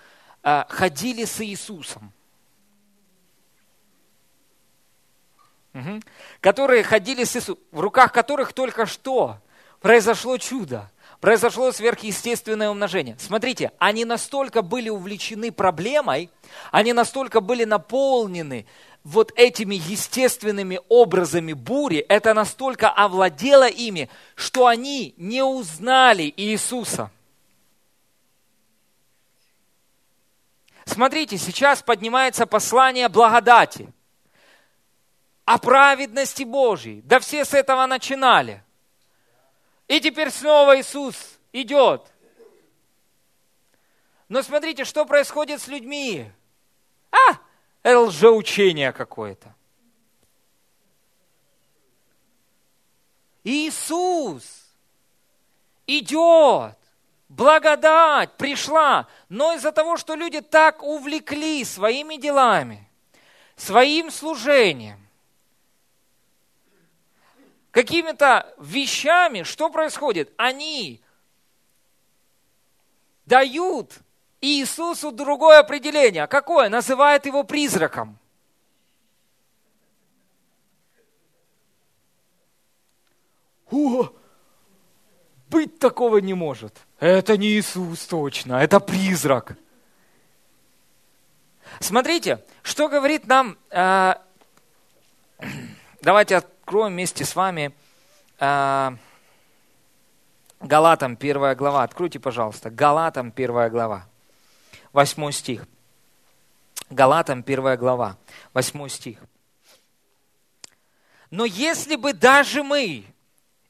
ходили с Иисусом. Угу. Которые ходили с Иисусом, в руках которых только что произошло чудо, произошло сверхъестественное умножение. Смотрите, они настолько были увлечены проблемой, они настолько были наполнены вот этими естественными образами бури, это настолько овладело ими, что они не узнали Иисуса. Смотрите, сейчас поднимается послание благодати, о праведности Божьей. Да все с этого начинали. И теперь снова Иисус идет. Но смотрите, что происходит с людьми. Это лжеучение какое-то. Иисус идет, благодать пришла, но из-за того, что люди так увлекли своими делами, своим служением, какими-то вещами, что происходит? Они дают Иисусу другое определение. Какое? Называет его призраком. Быть такого не может. Это не Иисус точно, это призрак. Смотрите, что говорит нам... Давайте откроем вместе с вами Галатам 1 глава. Откройте, пожалуйста, Галатам 1 глава. 8 стих. Галатам 1 глава, 8 стих. «Но если бы даже мы,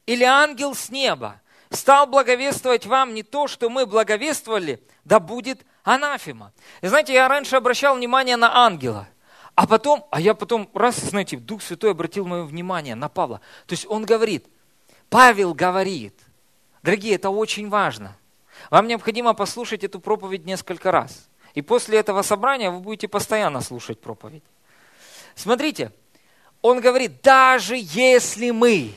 или ангел с неба, стал благовествовать вам не то, что мы благовествовали, да будет анафема». И знаете, я раньше обращал внимание на ангела, а я потом, Дух Святой обратил мое внимание на Павла. То есть он говорит, Павел говорит, дорогие, это очень важно. Вам необходимо послушать эту проповедь несколько раз. И после этого собрания вы будете постоянно слушать проповедь. Смотрите, он говорит, даже если мы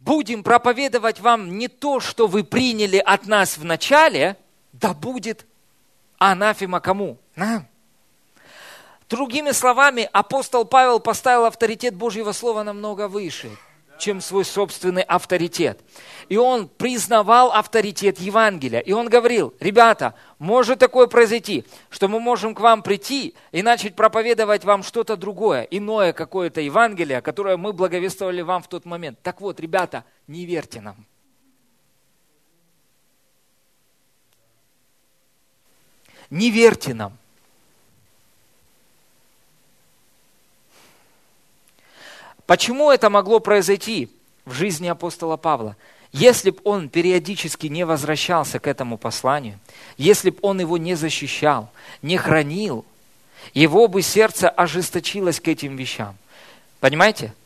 будем проповедовать вам не то, что вы приняли от нас в начале, да будет анафема кому? Нам. Другими словами, апостол Павел поставил авторитет Божьего Слова намного выше, чем свой собственный авторитет. И он признавал авторитет Евангелия. И он говорил, ребята, может такое произойти, что мы можем к вам прийти и начать проповедовать вам что-то другое, иное какое-то Евангелие, которое мы благовествовали вам в тот момент. Так вот, ребята, не верьте нам. Не верьте нам. Почему это могло произойти в жизни апостола Павла? Если бы он периодически не возвращался к этому посланию, если бы он его не защищал, не хранил, его бы сердце ожесточилось к этим вещам. Понимаете?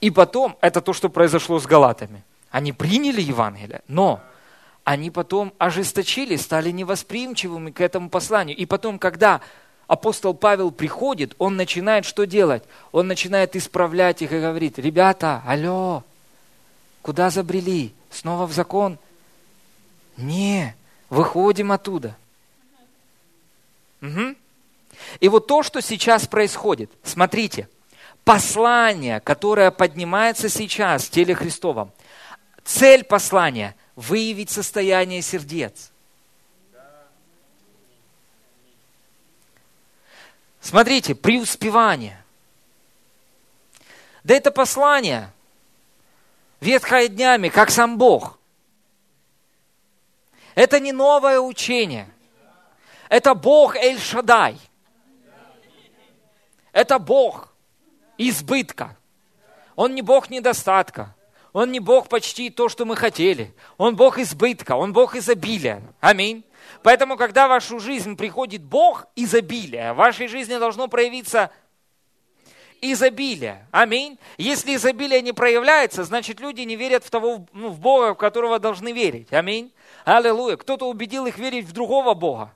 И потом, это то, что произошло с галатами. Они приняли Евангелие, но они потом ожесточились, стали невосприимчивыми к этому посланию. И потом, когда апостол Павел приходит, он начинает что делать? Он начинает исправлять их и говорит, ребята, алло, куда забрели? Снова в закон? Не, выходим оттуда. Угу. И вот то, что сейчас происходит, смотрите, послание, которое поднимается сейчас в теле Христовом, цель послания – выявить состояние сердец. Смотрите, преуспевание. Да это послание ветхое днями, как сам Бог. Это не новое учение. Это Бог Эль-Шадай. Это Бог избытка. Он не Бог недостатка. Он не Бог почти то, что мы хотели. Он Бог избытка, Он Бог изобилия. Аминь. Поэтому, когда в вашу жизнь приходит Бог изобилия, в вашей жизни должно проявиться изобилие. Аминь. Если изобилие не проявляется, значит, люди не верят в того, в Бога, в которого должны верить. Аминь. Аллилуйя. Кто-то убедил их верить в другого Бога.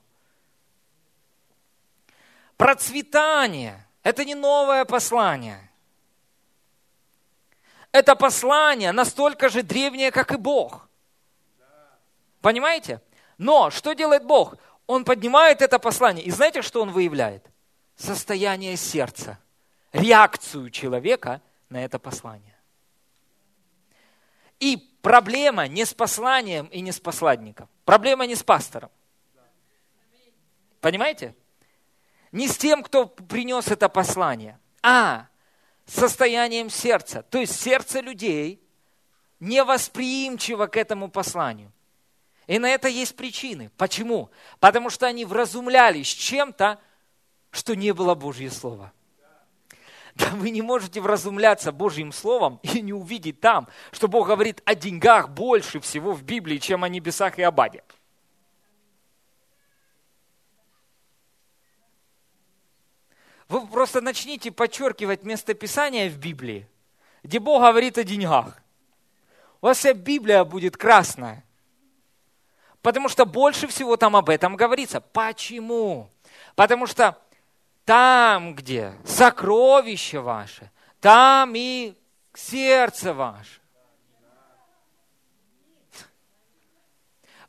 Процветание – это не новое послание. Это послание настолько же древнее, как и Бог. Понимаете? Но что делает Бог? Он поднимает это послание. И знаете, что он выявляет? Состояние сердца. Реакцию человека на это послание. И проблема не с посланием и не с посладником. Проблема не с пастором. Понимаете? Не с тем, кто принес это послание, а состоянием сердца. То есть сердце людей невосприимчиво к этому посланию. И на это есть причины. Почему? Потому что они вразумлялись чем-то, что не было Божье Слово. Да вы не можете вразумляться Божьим Словом и не увидеть там, что Бог говорит о деньгах больше всего в Библии, чем о небесах и о баде. Вы просто начните подчеркивать местописания в Библии, где Бог говорит о деньгах. У вас вся Библия будет красная. Потому что больше всего там об этом говорится. Почему? Потому что там, где сокровище ваше, там и сердце ваше.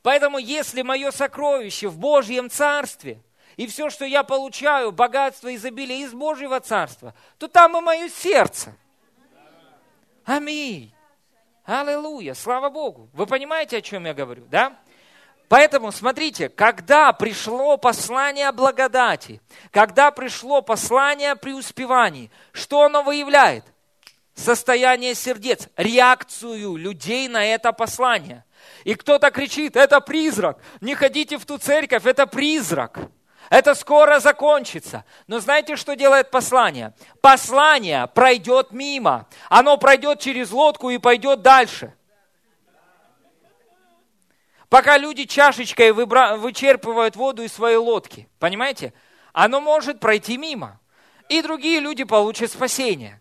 Поэтому, если мое сокровище в Божьем Царстве, и все, что я получаю, богатство, изобилие из Божьего Царства, то там и мое сердце. Аминь. Аллилуйя. Слава Богу. Вы понимаете, о чем я говорю, да? Поэтому, смотрите, когда пришло послание благодати, когда пришло послание преуспеваний, что оно выявляет? Состояние сердец, реакцию людей на это послание. И кто-то кричит, это призрак, не ходите в ту церковь, это призрак, это скоро закончится. Но знаете, что делает послание? Послание пройдет мимо, оно пройдет через лодку и пойдет дальше. Пока люди чашечкой вычерпывают воду из своей лодки, понимаете, оно может пройти мимо. и другие люди получат спасение.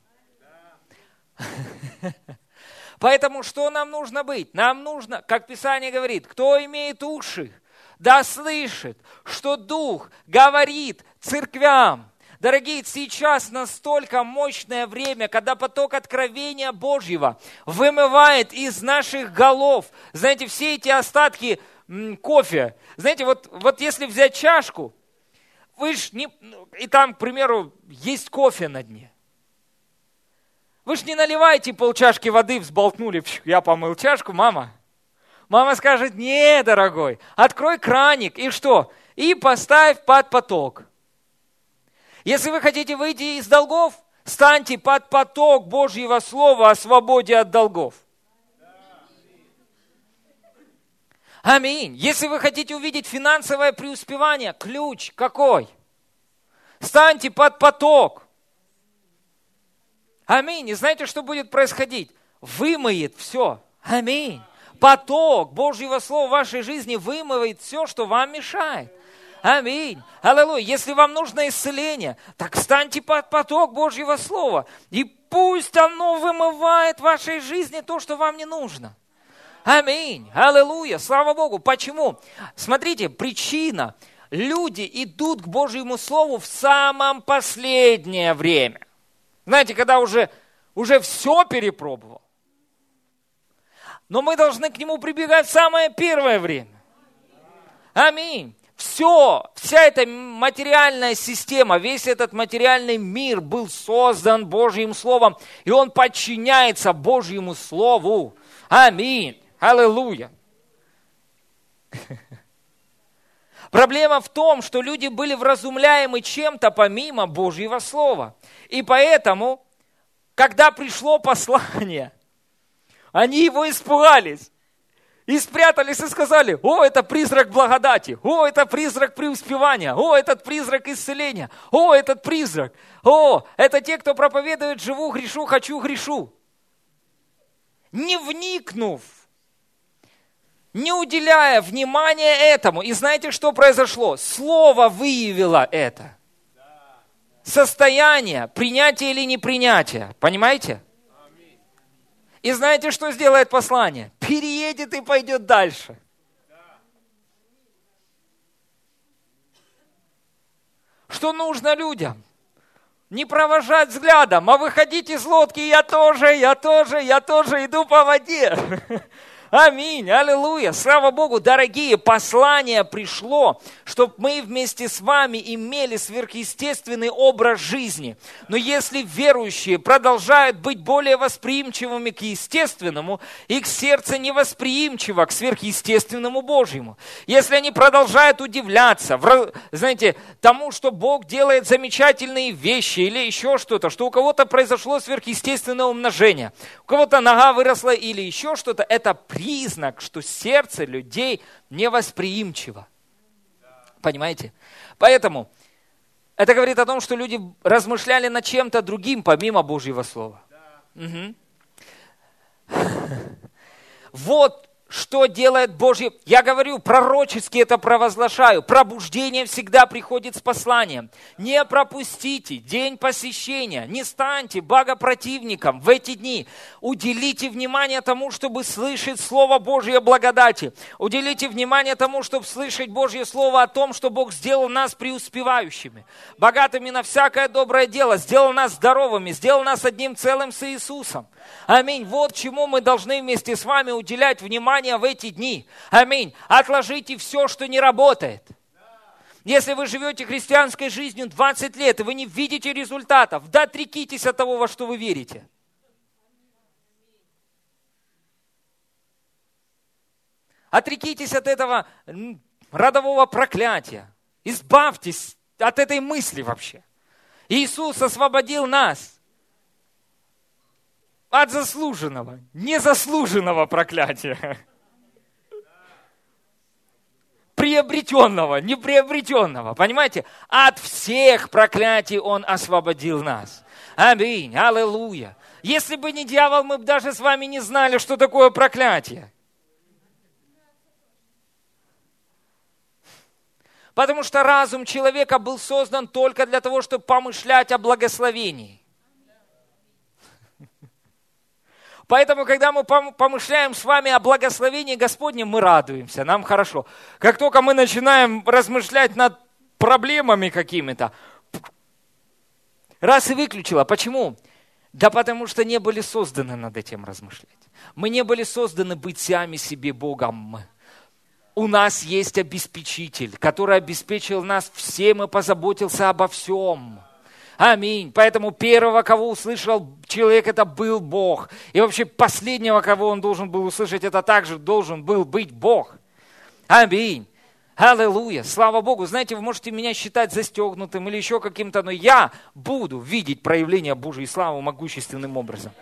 Поэтому что нам нужно быть? Нам нужно, как Писание говорит, кто имеет уши, да слышит, что Дух говорит церквям. Дорогие, сейчас настолько мощное время, когда поток откровения Божьего вымывает из наших голов, знаете, все эти остатки кофе. Знаете, вот если взять чашку, вы ж не, и там, к примеру, есть кофе на дне. Вы ж не наливаете полчашки воды, взболтнули, я помыл чашку, мама. Мама скажет, не, дорогой, открой краник, и что? И поставь под поток. Если вы хотите выйти из долгов, станьте под поток Божьего Слова о свободе от долгов. Аминь. Если вы хотите увидеть финансовое преуспевание, ключ какой? Станьте под поток. Аминь. И знаете, что будет происходить? Вымоет все. Аминь. Поток Божьего Слова в вашей жизни вымывает все, что вам мешает. Аминь. Аллилуйя. Если вам нужно исцеление, так станьте под поток Божьего Слова. И пусть оно вымывает в вашей жизни то, что вам не нужно. Аминь. Аллилуйя. Слава Богу. Почему? Смотрите, причина. Люди идут к Божьему Слову в самом последнее время. Знаете, когда уже все перепробовал. Но мы должны к нему прибегать в самое первое время. Аминь. Все, вся эта материальная система, весь этот материальный мир был создан Божьим Словом, и он подчиняется Божьему Слову. Аминь. Аллилуйя. Проблема в том, что люди были вразумляемы чем-то помимо Божьего Слова. И поэтому, когда пришло послание, они его испугались. И спрятались и сказали, о, это призрак благодати, о, это призрак преуспевания, о, этот призрак исцеления, о, этот призрак, о, это те, кто проповедует «живу, грешу, хочу, грешу». Не вникнув, не уделяя внимания этому. И знаете, что произошло? Слово выявило это. Состояние, принятие или непринятие, понимаете? И знаете, что сделает послание? Переедет и пойдет дальше. Что нужно людям? Не провожать взглядом, а выходить из лодки, я тоже иду по воде. Аминь, аллилуйя, слава Богу, дорогие, послание пришло, чтобы мы вместе с вами имели сверхъестественный образ жизни. Но если верующие продолжают быть более восприимчивыми к естественному, их сердце невосприимчиво к сверхъестественному Божьему. Если они продолжают удивляться, знаете, тому, что Бог делает замечательные вещи или еще что-то, что у кого-то произошло сверхъестественное умножение, у кого-то нога выросла или еще что-то, это признак, что сердце людей невосприимчиво. Понимаете? Поэтому это говорит о том, что люди размышляли над чем-то другим, помимо Божьего Слова. Угу. Вот что делает Божье. Я говорю, пророчески это провозглашаю. Пробуждение всегда приходит с посланием. Не пропустите день посещения. Не станьте богопротивником в эти дни. Уделите внимание тому, чтобы слышать Слово Божье благодати. Уделите внимание тому, чтобы слышать Божье Слово о том, что Бог сделал нас преуспевающими, богатыми на всякое доброе дело, сделал нас здоровыми, сделал нас одним целым с Иисусом. Аминь. Вот чему мы должны вместе с вами уделять внимание в эти дни. Аминь. Отложите все, что не работает. Если вы живете христианской жизнью 20 лет, и вы не видите результатов, да отрекитесь от того, во что вы верите. Отрекитесь от этого родового проклятия. Избавьтесь от этой мысли вообще. Иисус освободил нас от заслуженного, незаслуженного проклятия. Приобретенного, неприобретенного. Понимаете? От всех проклятий Он освободил нас. Аминь. Аллилуйя. Если бы не дьявол, мы бы даже с вами не знали, что такое проклятие. Потому что разум человека был создан только для того, чтобы помышлять о благословении. Поэтому, когда мы помышляем с вами о благословении Господнем, мы радуемся, нам хорошо. Как только мы начинаем размышлять над проблемами какими-то, раз и выключила. Почему? Да потому что не были созданы над этим размышлять. Мы не были созданы быть сами себе Богом. У нас есть обеспечитель, который обеспечил нас всем и позаботился обо всем. Аминь. Поэтому первого, кого услышал человек, это был Бог. И вообще последнего, кого он должен был услышать, это также должен был быть Бог. Аминь. Аллилуйя. Слава Богу. Знаете, вы можете меня считать застегнутым или еще каким-то, но я буду видеть проявление Божьей славы могущественным образом.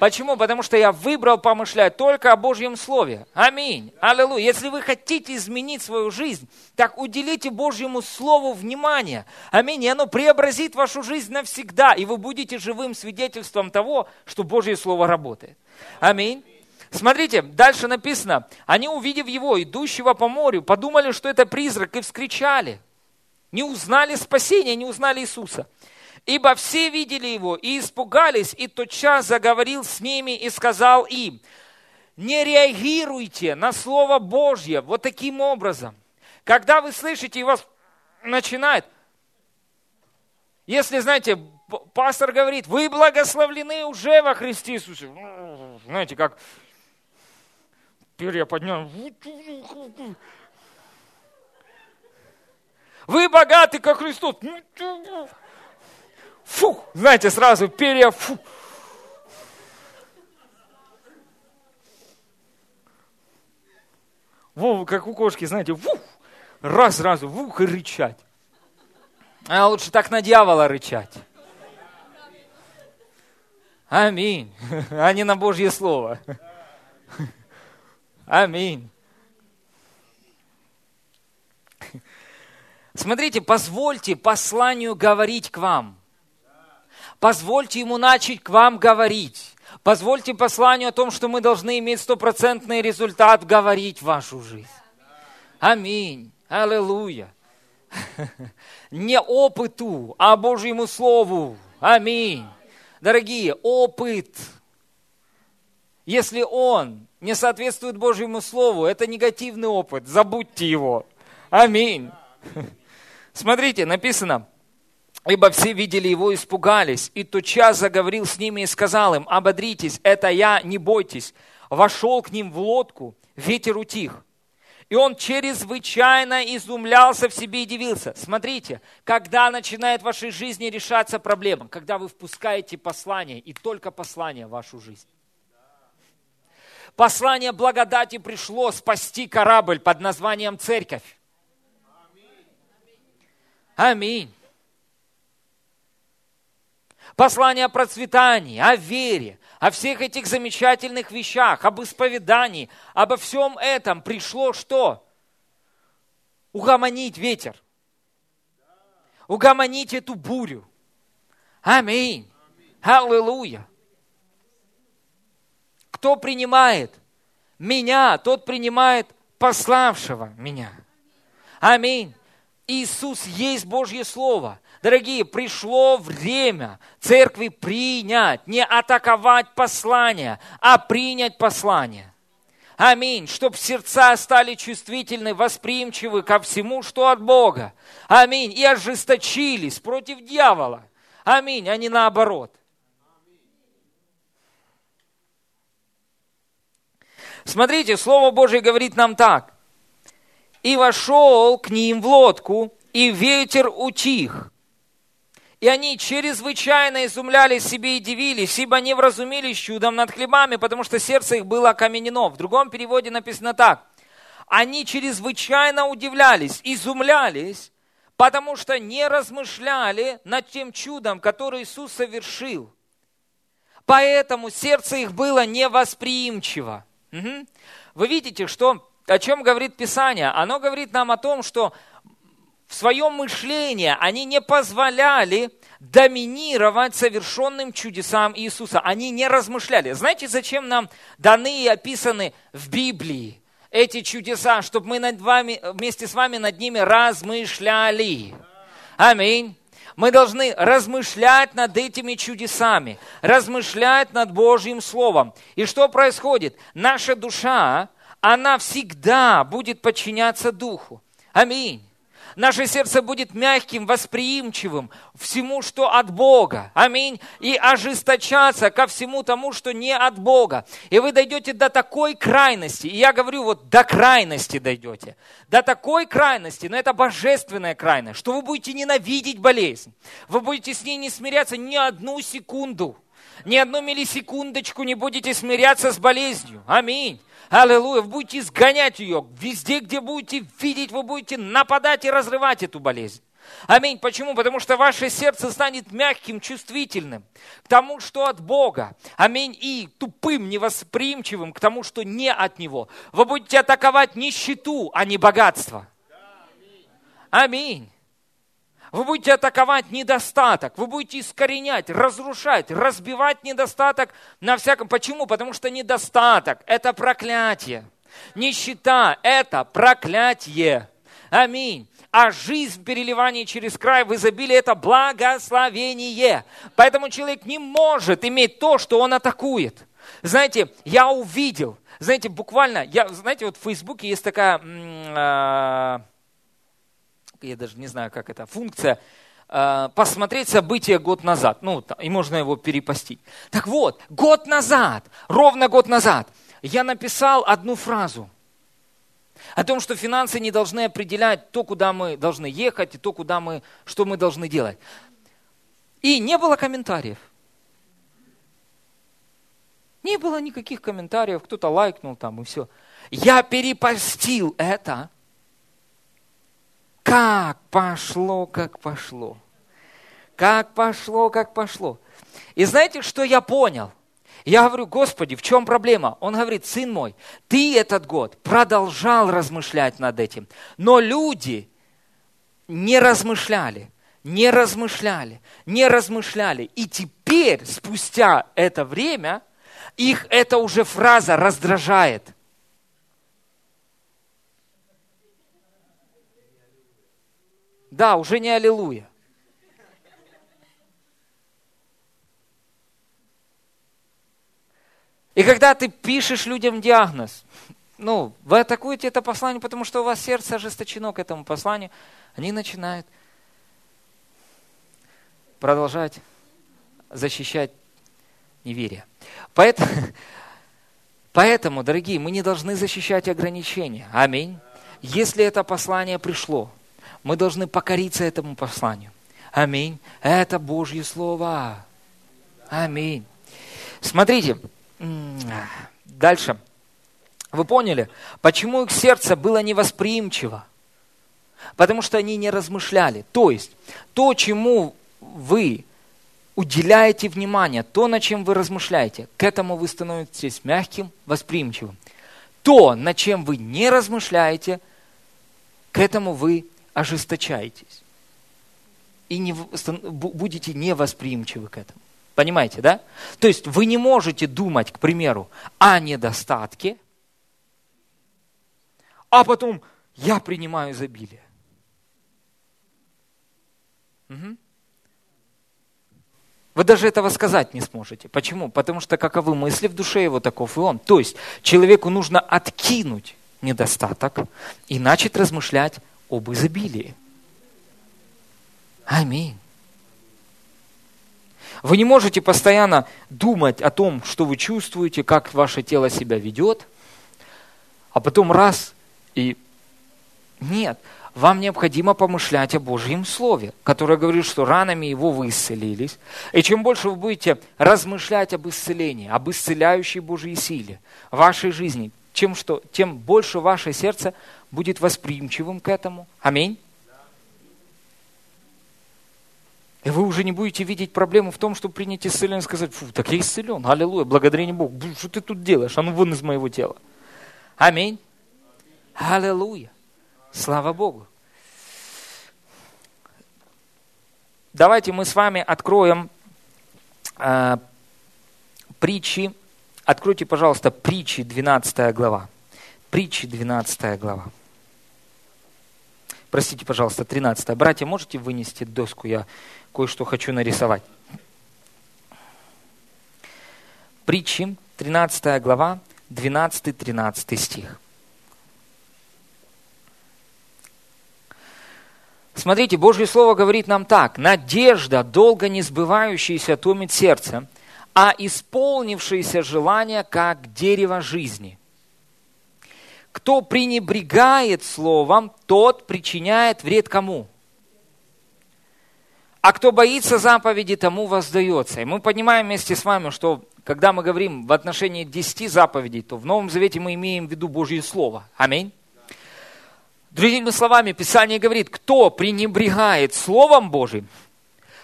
Почему? Потому что я выбрал помышлять только о Божьем Слове. Аминь. Аллилуйя. Если вы хотите изменить свою жизнь, так уделите Божьему Слову внимание. Аминь. И оно преобразит вашу жизнь навсегда, и вы будете живым свидетельством того, что Божье Слово работает. Аминь. Смотрите, дальше написано. Они, увидев его, идущего по морю, подумали, что это призрак, и вскричали. Не узнали спасения, не узнали Иисуса. Ибо все видели его и испугались, и тотчас заговорил с ними и сказал им: не реагируйте на Слово Божье вот таким образом. Когда вы слышите, и вас начинает, если, знаете, пастор говорит, вы благословлены уже во Христе Иисусе. Знаете, как перья поднял. Вы богаты, как Христос. Фух, знаете, сразу перья, фу. Во, как у кошки, знаете, вух, раз сразу, вух и рычать. А лучше так на дьявола рычать. Аминь. А не на Божье Слово. Аминь. Смотрите, позвольте посланию говорить к вам. Позвольте ему начать к вам говорить. Позвольте посланию о том, что мы должны иметь стопроцентный результат, говорить вашу жизнь. Аминь. Аллилуйя. Не опыту, а Божьему Слову. Аминь. Дорогие, опыт. Если он не соответствует Божьему Слову, это негативный опыт. Забудьте его. Аминь. Смотрите, написано. Ибо все видели его и испугались, и тотчас заговорил с ними и сказал им: ободритесь, это я, не бойтесь. Вошел к ним в лодку, ветер утих. И он чрезвычайно изумлялся в себе и дивился. Смотрите, когда начинает в вашей жизни решаться проблема, когда вы впускаете послание, и только послание в вашу жизнь. Послание благодати пришло спасти корабль под названием церковь. Аминь. Послание о процветании, о вере, о всех этих замечательных вещах, об исповедании, обо всем этом пришло что? Угомонить ветер. Угомонить эту бурю. Аминь. Аллилуйя. Кто принимает меня, тот принимает пославшего меня. Аминь. Иисус есть Божье Слово. Дорогие, пришло время церкви принять, не атаковать послание, а принять послание. Аминь. Чтоб сердца стали чувствительны, восприимчивы ко всему, что от Бога. Аминь. И ожесточились против дьявола. Аминь. А не наоборот. Смотрите, Слово Божие говорит нам так. И вошел к ним в лодку, и ветер утих. И они чрезвычайно изумлялись себе и дивились, ибо не вразумились чудом над хлебами, потому что сердце их было окаменено. В другом переводе написано так. Они чрезвычайно удивлялись, изумлялись, потому что не размышляли над тем чудом, которое Иисус совершил. Поэтому сердце их было невосприимчиво. Угу. Вы видите, что... О чем говорит Писание? Оно говорит нам о том, что в своем мышлении они не позволяли доминировать совершенным чудесам Иисуса. Они не размышляли. Знаете, зачем нам даны и описаны в Библии эти чудеса, чтобы мы над вами, вместе с вами над ними размышляли. Аминь. Мы должны размышлять над этими чудесами, размышлять над Божьим Словом. И что происходит? Наша душа, она всегда будет подчиняться Духу. Аминь. Наше сердце будет мягким, восприимчивым всему, что от Бога. Аминь. И ожесточаться ко всему тому, что не от Бога. И вы дойдете до такой крайности. И я говорю, вот до крайности дойдете. До такой крайности, но это божественная крайность, что вы будете ненавидеть болезнь. Вы будете с ней не смиряться ни одну секунду. Ни одну миллисекундочку не будете смиряться с болезнью. Аминь. Аллилуйя. Вы будете изгонять ее. Везде, где будете видеть, вы будете нападать и разрывать эту болезнь. Аминь. Почему? Потому что ваше сердце станет мягким, чувствительным к тому, что от Бога. Аминь. И тупым, невосприимчивым к тому, что не от Него. Вы будете атаковать нищету, а не богатство. Аминь. Вы будете атаковать недостаток, вы будете искоренять, разрушать, разбивать недостаток на всяком. Почему? Потому что недостаток – это проклятие. Нищета – это проклятие. Аминь. А жизнь в переливании через край в изобилии – это благословение. Поэтому человек не может иметь то, что он атакует. Знаете, я увидел, знаете, буквально, вот в Фейсбуке есть такая... я даже не знаю, как это, функция, посмотреть события год назад. Ну, и можно его перепостить. Так вот, год назад, ровно год назад, я написал одну фразу о том, что финансы не должны определять то, куда мы должны ехать, и то, куда мы, что мы должны делать. И не было комментариев. Не было никаких комментариев, кто-то лайкнул там, и все. Я перепостил это. Как пошло. И знаете, что я понял? Я говорю, Господи, в чем проблема? Он говорит, сын мой, ты этот год продолжал размышлять над этим, но люди не размышляли. И теперь, спустя это время, их эта уже фраза раздражает. Да, уже не аллилуйя. И когда ты пишешь людям диагноз, вы атакуете это послание, потому что у вас сердце ожесточено к этому посланию, они начинают продолжать защищать неверие. Поэтому, дорогие, мы не должны защищать ограничения. Аминь. Если это послание пришло, мы должны покориться этому посланию. Аминь. Это Божье Слово. Аминь. Смотрите, дальше. Вы поняли, почему их сердце было невосприимчиво? Потому что они не размышляли. То есть, то, чему вы уделяете внимание, то, над чем вы размышляете, к этому вы становитесь мягким, восприимчивым. То, над чем вы не размышляете, к этому вы ожесточаетесь и будете невосприимчивы к этому. Понимаете, да? То есть вы не можете думать, к примеру, о недостатке, а потом я принимаю изобилие. Угу. Вы даже этого сказать не сможете. Почему? Потому что каковы мысли в душе его, таков и он. То есть человеку нужно откинуть недостаток и начать размышлять об изобилии. Аминь. Вы не можете постоянно думать о том, что вы чувствуете, как ваше тело себя ведет, а потом раз и... Нет, вам необходимо помышлять о Божьем Слове, которое говорит, что ранами Его вы исцелились. И чем больше вы будете размышлять об исцелении, об исцеляющей Божьей силе в вашей жизни, тем больше ваше сердце будет восприимчивым к этому. Аминь. И вы уже не будете видеть проблему в том, что принять исцеление и сказать, фу, так я исцелен, аллилуйя, благодарение Богу. Что ты тут делаешь? А ну вон из моего тела. Аминь. Аллилуйя. Слава Богу. Давайте мы с вами откроем притчи. Откройте, пожалуйста, притчи, 12 глава. Притчи, 12 глава. Простите, пожалуйста, 13. Братья, можете вынести доску? Я кое-что хочу нарисовать. Притчи, 13 глава, 12-13 стих. Смотрите, Божье Слово говорит нам так. «Надежда, долго не сбывающаяся, томит сердце, а исполнившееся желание, как дерево жизни. Кто пренебрегает словом, тот причиняет вред кому? А кто боится заповеди, тому воздается». И мы понимаем вместе с вами, что когда мы говорим в отношении 10 заповедей, то в Новом Завете мы имеем в виду Божье Слово. Аминь. Другими словами, Писание говорит, кто пренебрегает Словом Божьим.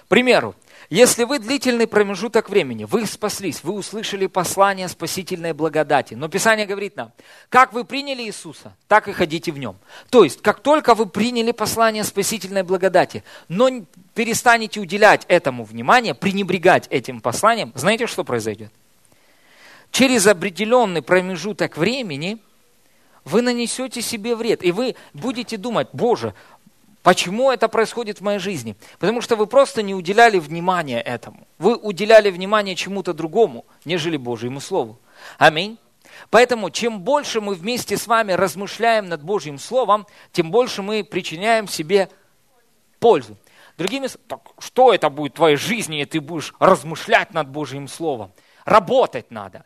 К примеру, если вы длительный промежуток времени, вы спаслись, вы услышали послание спасительной благодати, но Писание говорит нам, как вы приняли Иисуса, так и ходите в Нем. То есть, как только вы приняли послание спасительной благодати, но перестанете уделять этому внимание, пренебрегать этим посланием, знаете, что произойдет? Через определенный промежуток времени вы нанесете себе вред, и вы будете думать, Боже, почему это происходит в моей жизни? Потому что вы просто не уделяли внимания этому. Вы уделяли внимание чему-то другому, нежели Божьему Слову. Аминь. Поэтому, чем больше мы вместе с вами размышляем над Божьим Словом, тем больше мы причиняем себе пользу. Другими словами, что это будет в твоей жизни, и ты будешь размышлять над Божьим Словом? Работать надо.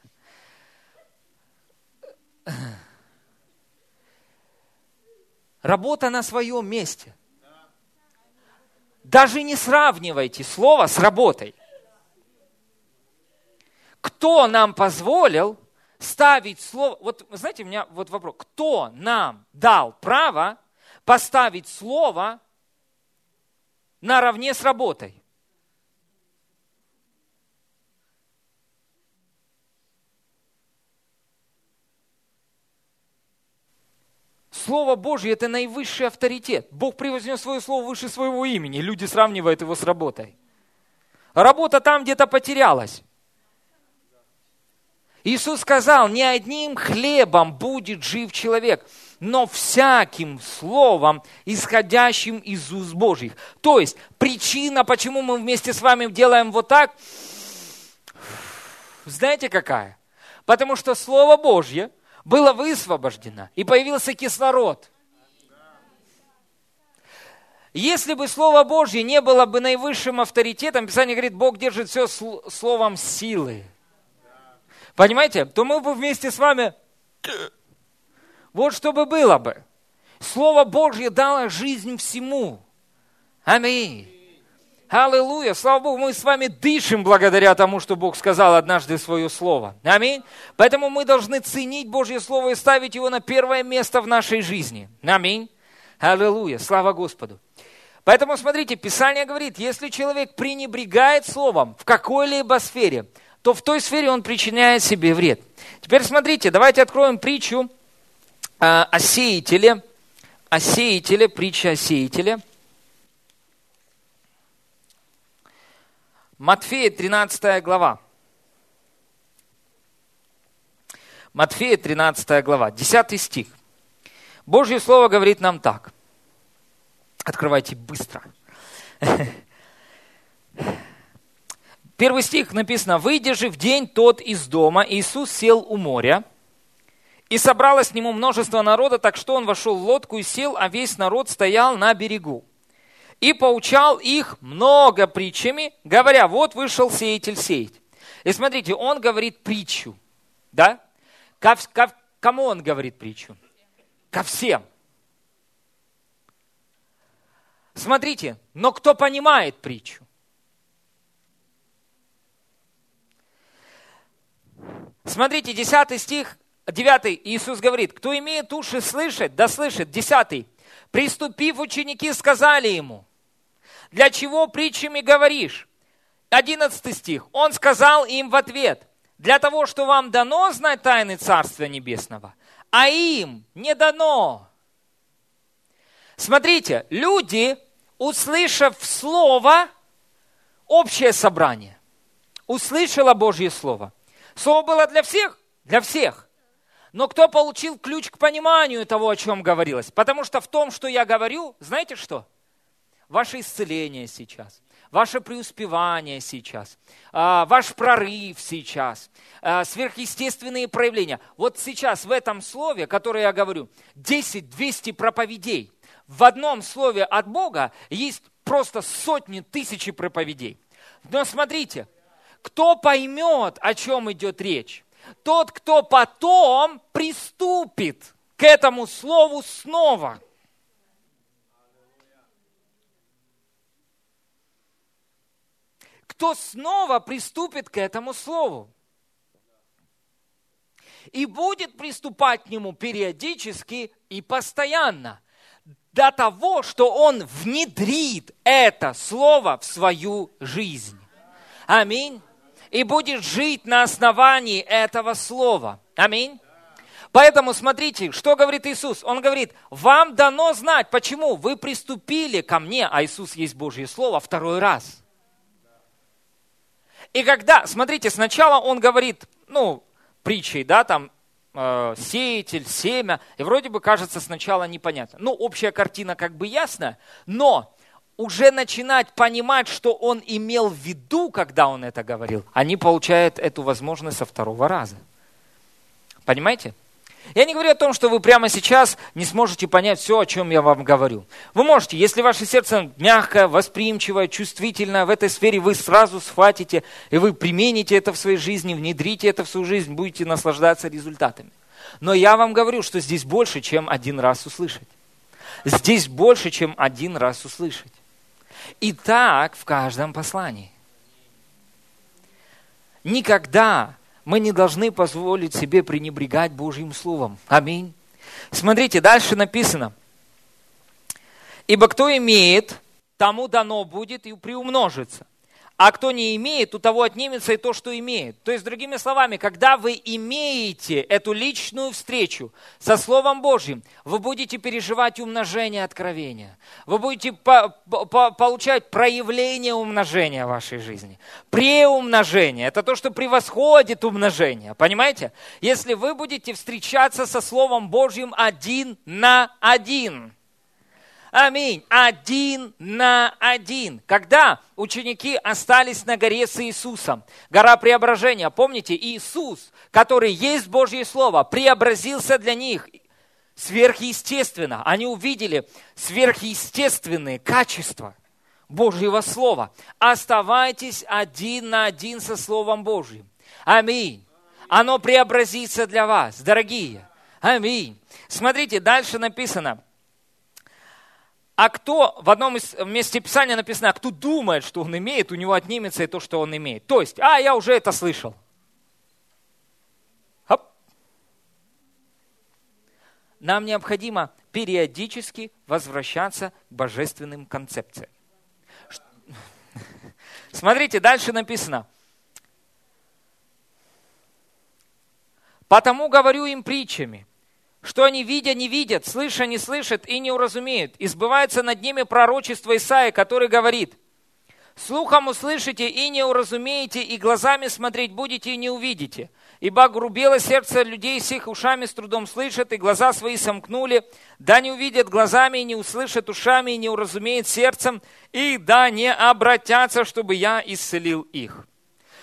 Работа на своем месте. Даже не сравнивайте слово с работой. Кто нам позволил ставить слово... Вот, знаете, у меня вот вопрос. Кто нам дал право поставить слово наравне с работой? Слово Божье – это наивысший авторитет. Бог превознес свое слово выше своего имени. Люди сравнивают его с работой. Работа там где-то потерялась. Иисус сказал, не одним хлебом будет жив человек, но всяким словом, исходящим из уст Божьих. То есть причина, почему мы вместе с вами делаем вот так, знаете какая? Потому что Слово Божье было высвобождено, и появился кислород. Если бы Слово Божье не было бы наивысшим авторитетом, Писание говорит, Бог держит все словом силы. Понимаете? То мы бы вместе с вами... Вот что бы было бы. Слово Божье дало жизнь всему. Аминь. Аллилуйя, слава Богу, мы с вами дышим благодаря тому, что Бог сказал однажды свое слово. Аминь. Поэтому мы должны ценить Божье Слово и ставить его на первое место в нашей жизни. Аминь. Аллилуйя, слава Господу. Поэтому, смотрите, Писание говорит, если человек пренебрегает Словом в какой-либо сфере, то в той сфере он причиняет себе вред. Теперь, смотрите, давайте откроем притчу о сеятеле. О сеятеле, притча о сеятеле. Матфея, 13 глава. Матфея, 13 глава, 10 стих. Божье Слово говорит нам так. Открывайте быстро. 1 стих написано. «Выйдя же в день тот из дома, Иисус сел у моря, и собралось к нему множество народа, так что он вошел в лодку и сел, а весь народ стоял на берегу. И поучал их много притчами, говоря, вот вышел сеятель сеять». И смотрите, он говорит притчу. Да? Кому он говорит притчу? Ко всем. Смотрите, но кто понимает притчу? Смотрите, 10 стих, 9 Иисус говорит, кто имеет уши слышать, да слышит. 10. «Приступив, ученики сказали ему». «Для чего притчами говоришь?» 11 стих. Он сказал им в ответ, «Для того, что вам дано знать тайны Царства Небесного, а им не дано». Смотрите, люди, услышав слово, общее собрание, услышало Божье Слово. Слово было для всех? Для всех. Но кто получил ключ к пониманию того, о чем говорилось? Потому что в том, что я говорю, знаете что? Ваше исцеление сейчас, ваше преуспевание сейчас, ваш прорыв сейчас, сверхъестественные проявления. Вот сейчас в этом слове, которое я говорю, 10-200 проповедей. В одном слове от Бога есть просто сотни, тысячи проповедей. Но смотрите, кто поймет, о чем идет речь, тот, кто потом приступит к этому слову снова. Кто снова приступит к этому слову. И будет приступать к нему периодически и постоянно. До того, что он внедрит это слово в свою жизнь. Аминь. И будет жить на основании этого слова. Аминь. Поэтому смотрите, что говорит Иисус. Он говорит, вам дано знать, почему вы приступили ко мне, а Иисус есть Божье Слово, второй раз. И когда, смотрите, сначала он говорит, притчей, там, сеятель, семя, и вроде бы кажется сначала непонятно. Общая картина как бы ясна, но уже начинать понимать, что он имел в виду, когда он это говорил, они получают эту возможность со второго раза. Понимаете? Я не говорю о том, что вы прямо сейчас не сможете понять все, о чем я вам говорю. Вы можете, если ваше сердце мягкое, восприимчивое, чувствительное, в этой сфере вы сразу схватите, и вы примените это в своей жизни, внедрите это в свою жизнь, будете наслаждаться результатами. Но я вам говорю, что здесь больше, чем один раз услышать. Здесь больше, чем один раз услышать. И так в каждом послании. Никогда мы не должны позволить себе пренебрегать Божьим Словом. Аминь. Смотрите, дальше написано. Ибо кто имеет, тому дано будет и приумножится. А кто не имеет, у того отнимется и то, что имеет. То есть, другими словами, когда вы имеете эту личную встречу со Словом Божьим, вы будете переживать умножение откровения. Вы будете получать проявление умножения в вашей жизни. Преумножение. Это то, что превосходит умножение. Понимаете? Если вы будете встречаться со Словом Божьим 1 на 1. Аминь. 1 на 1. Когда ученики остались на горе с Иисусом, гора преображения, помните, Иисус, который есть Божье Слово, преобразился для них сверхъестественно. Они увидели сверхъестественные качества Божьего Слова. Оставайтесь 1 на 1 со Словом Божьим. Аминь. Оно преобразится для вас, дорогие. Аминь. Смотрите, дальше написано. А кто, в одном из месте Писания написано, кто думает, что он имеет, у него отнимется и то, что он имеет. То есть, я уже это слышал. Хоп. Нам необходимо периодически возвращаться к божественным концепциям. Смотрите, дальше написано. «Потому говорю им притчами». Что они, видя, не видят, слыша, не слышат и не уразумеют. И сбывается над ними пророчество Исаии, который говорит, «Слухом услышите и не уразумеете, и глазами смотреть будете и не увидите. Ибо грубело сердце людей сих, ушами с трудом слышат, и глаза свои сомкнули. Да не увидят глазами, и не услышат ушами, и не уразумеют сердцем, и да не обратятся, чтобы я исцелил их».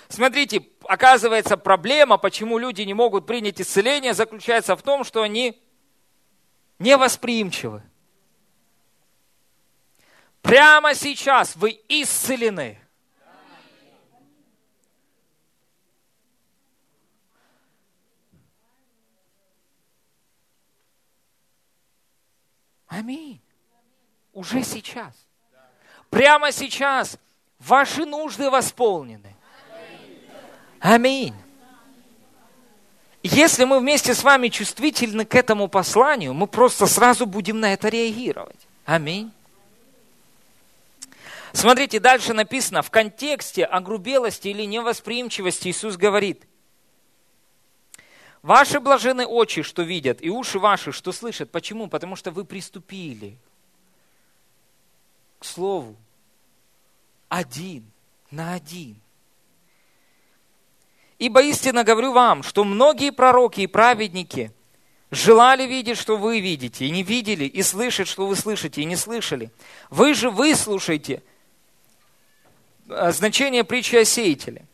Смотрите, оказывается, проблема, почему люди не могут принять исцеление, заключается в том, что они невосприимчивы. Прямо сейчас вы исцелены. Аминь. Уже сейчас. Прямо сейчас ваши нужды восполнены. Аминь. Если мы вместе с вами чувствительны к этому посланию, мы просто сразу будем на это реагировать. Аминь. Смотрите, дальше написано, в контексте огрубелости или невосприимчивости Иисус говорит, «Ваши блажены очи, что видят, и уши ваши, что слышат». Почему? Потому что вы приступили к слову 1 на 1. Ибо истинно говорю вам, что многие пророки и праведники желали видеть, что вы видите, и не видели, и слышать, что вы слышите, и не слышали. Вы же выслушайте значение притчи о сеятеле.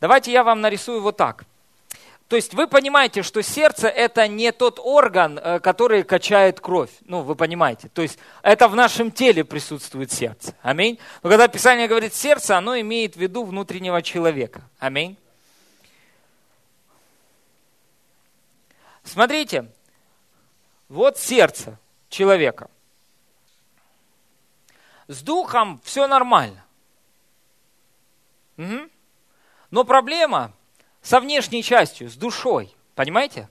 Давайте я вам нарисую вот так. То есть вы понимаете, что сердце – это не тот орган, который качает кровь. Ну, вы понимаете. То есть это в нашем теле присутствует сердце. Аминь. Но когда Писание говорит «сердце», оно имеет в виду внутреннего человека. Аминь. Смотрите. Вот сердце человека. С духом все нормально. Угу. Но проблема со внешней частью, с душой. Понимаете?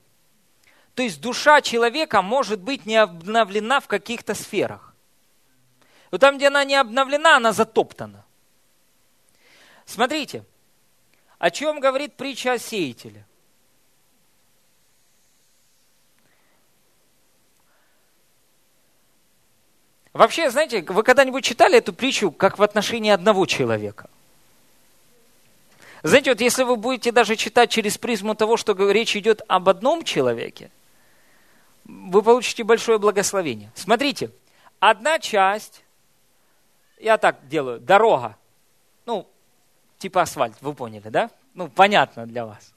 То есть душа человека может быть не обновлена в каких-то сферах. Но там, где она не обновлена, она затоптана. Смотрите, о чем говорит притча о сеятеле. Вообще, знаете, вы когда-нибудь читали эту притчу как в отношении одного человека? Знаете, вот если вы будете даже читать через призму того, что речь идет об одном человеке, вы получите большое благословение. Смотрите, одна часть, я так делаю, дорога, ну, типа асфальт, вы поняли, да? Ну, понятно для вас.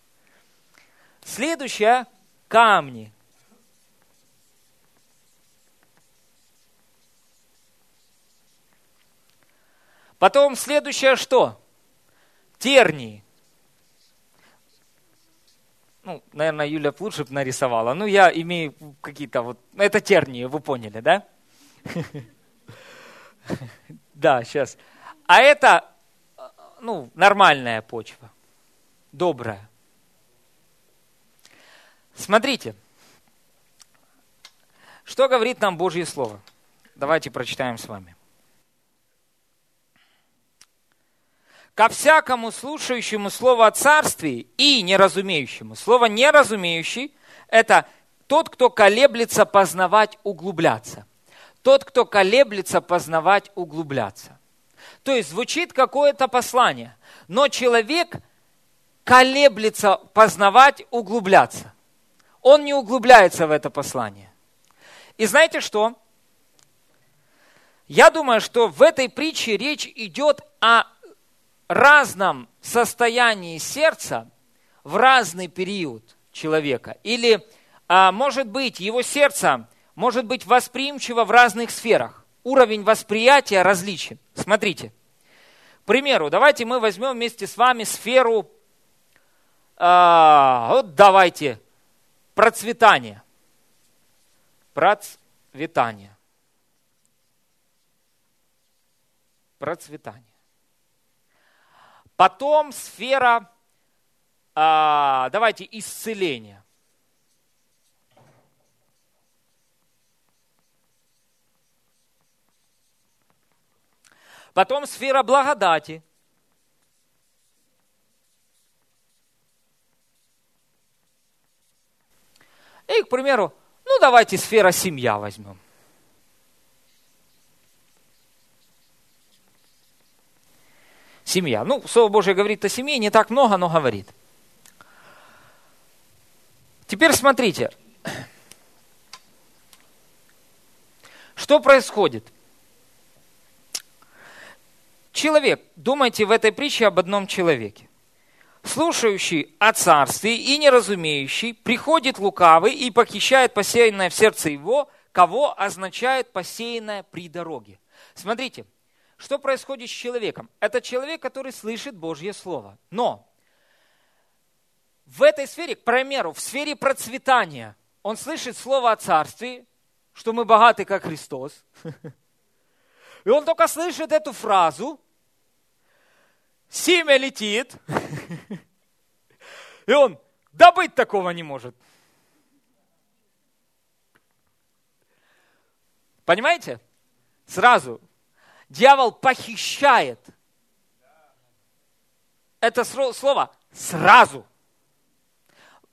Следующая – камни. Потом следующее что? Тернии. Ну, наверное, Юля лучше бы нарисовала. Ну, я имею какие-то вот... Это тернии, вы поняли, да? Да, сейчас. А это, ну, нормальная почва. Добрая. Смотрите. Что говорит нам Божье Слово? Давайте прочитаем с вами. «Ко всякому слушающему слово о царстве и неразумеющему». Слово «неразумеющий» – это тот, кто колеблется познавать, углубляться. Тот, кто колеблется познавать, углубляться. То есть звучит какое-то послание, но человек колеблется познавать, углубляться. Он не углубляется в это послание. И знаете что? Я думаю, что в этой притче речь идет о разном состоянии сердца в разный период человека. Или, может быть, его сердце может быть восприимчиво в разных сферах. Уровень восприятия различен. Смотрите. К примеру, давайте мы возьмем вместе с вами сферу, вот давайте, процветания. Процветание. Процветание. Потом сфера, давайте, исцеления. Потом сфера благодати. И, к примеру, ну давайте сфера семья возьмем. Семья. Ну, Слово Божие говорит о семье, не так много, но говорит. Теперь смотрите, что происходит. Человек, думайте в этой притче об одном человеке. Слушающий о царстве и неразумеющий, приходит лукавый и похищает посеянное в сердце его, кого означает посеянное при дороге. Смотрите. Что происходит с человеком? Это человек, который слышит Божье Слово. Но в этой сфере, к примеру, в сфере процветания, он слышит Слово о Царстве, что мы богаты, как Христос. И он только слышит эту фразу, семя летит, и он, да быть такого не может. Понимаете? Сразу. Дьявол похищает. Это слово «сразу».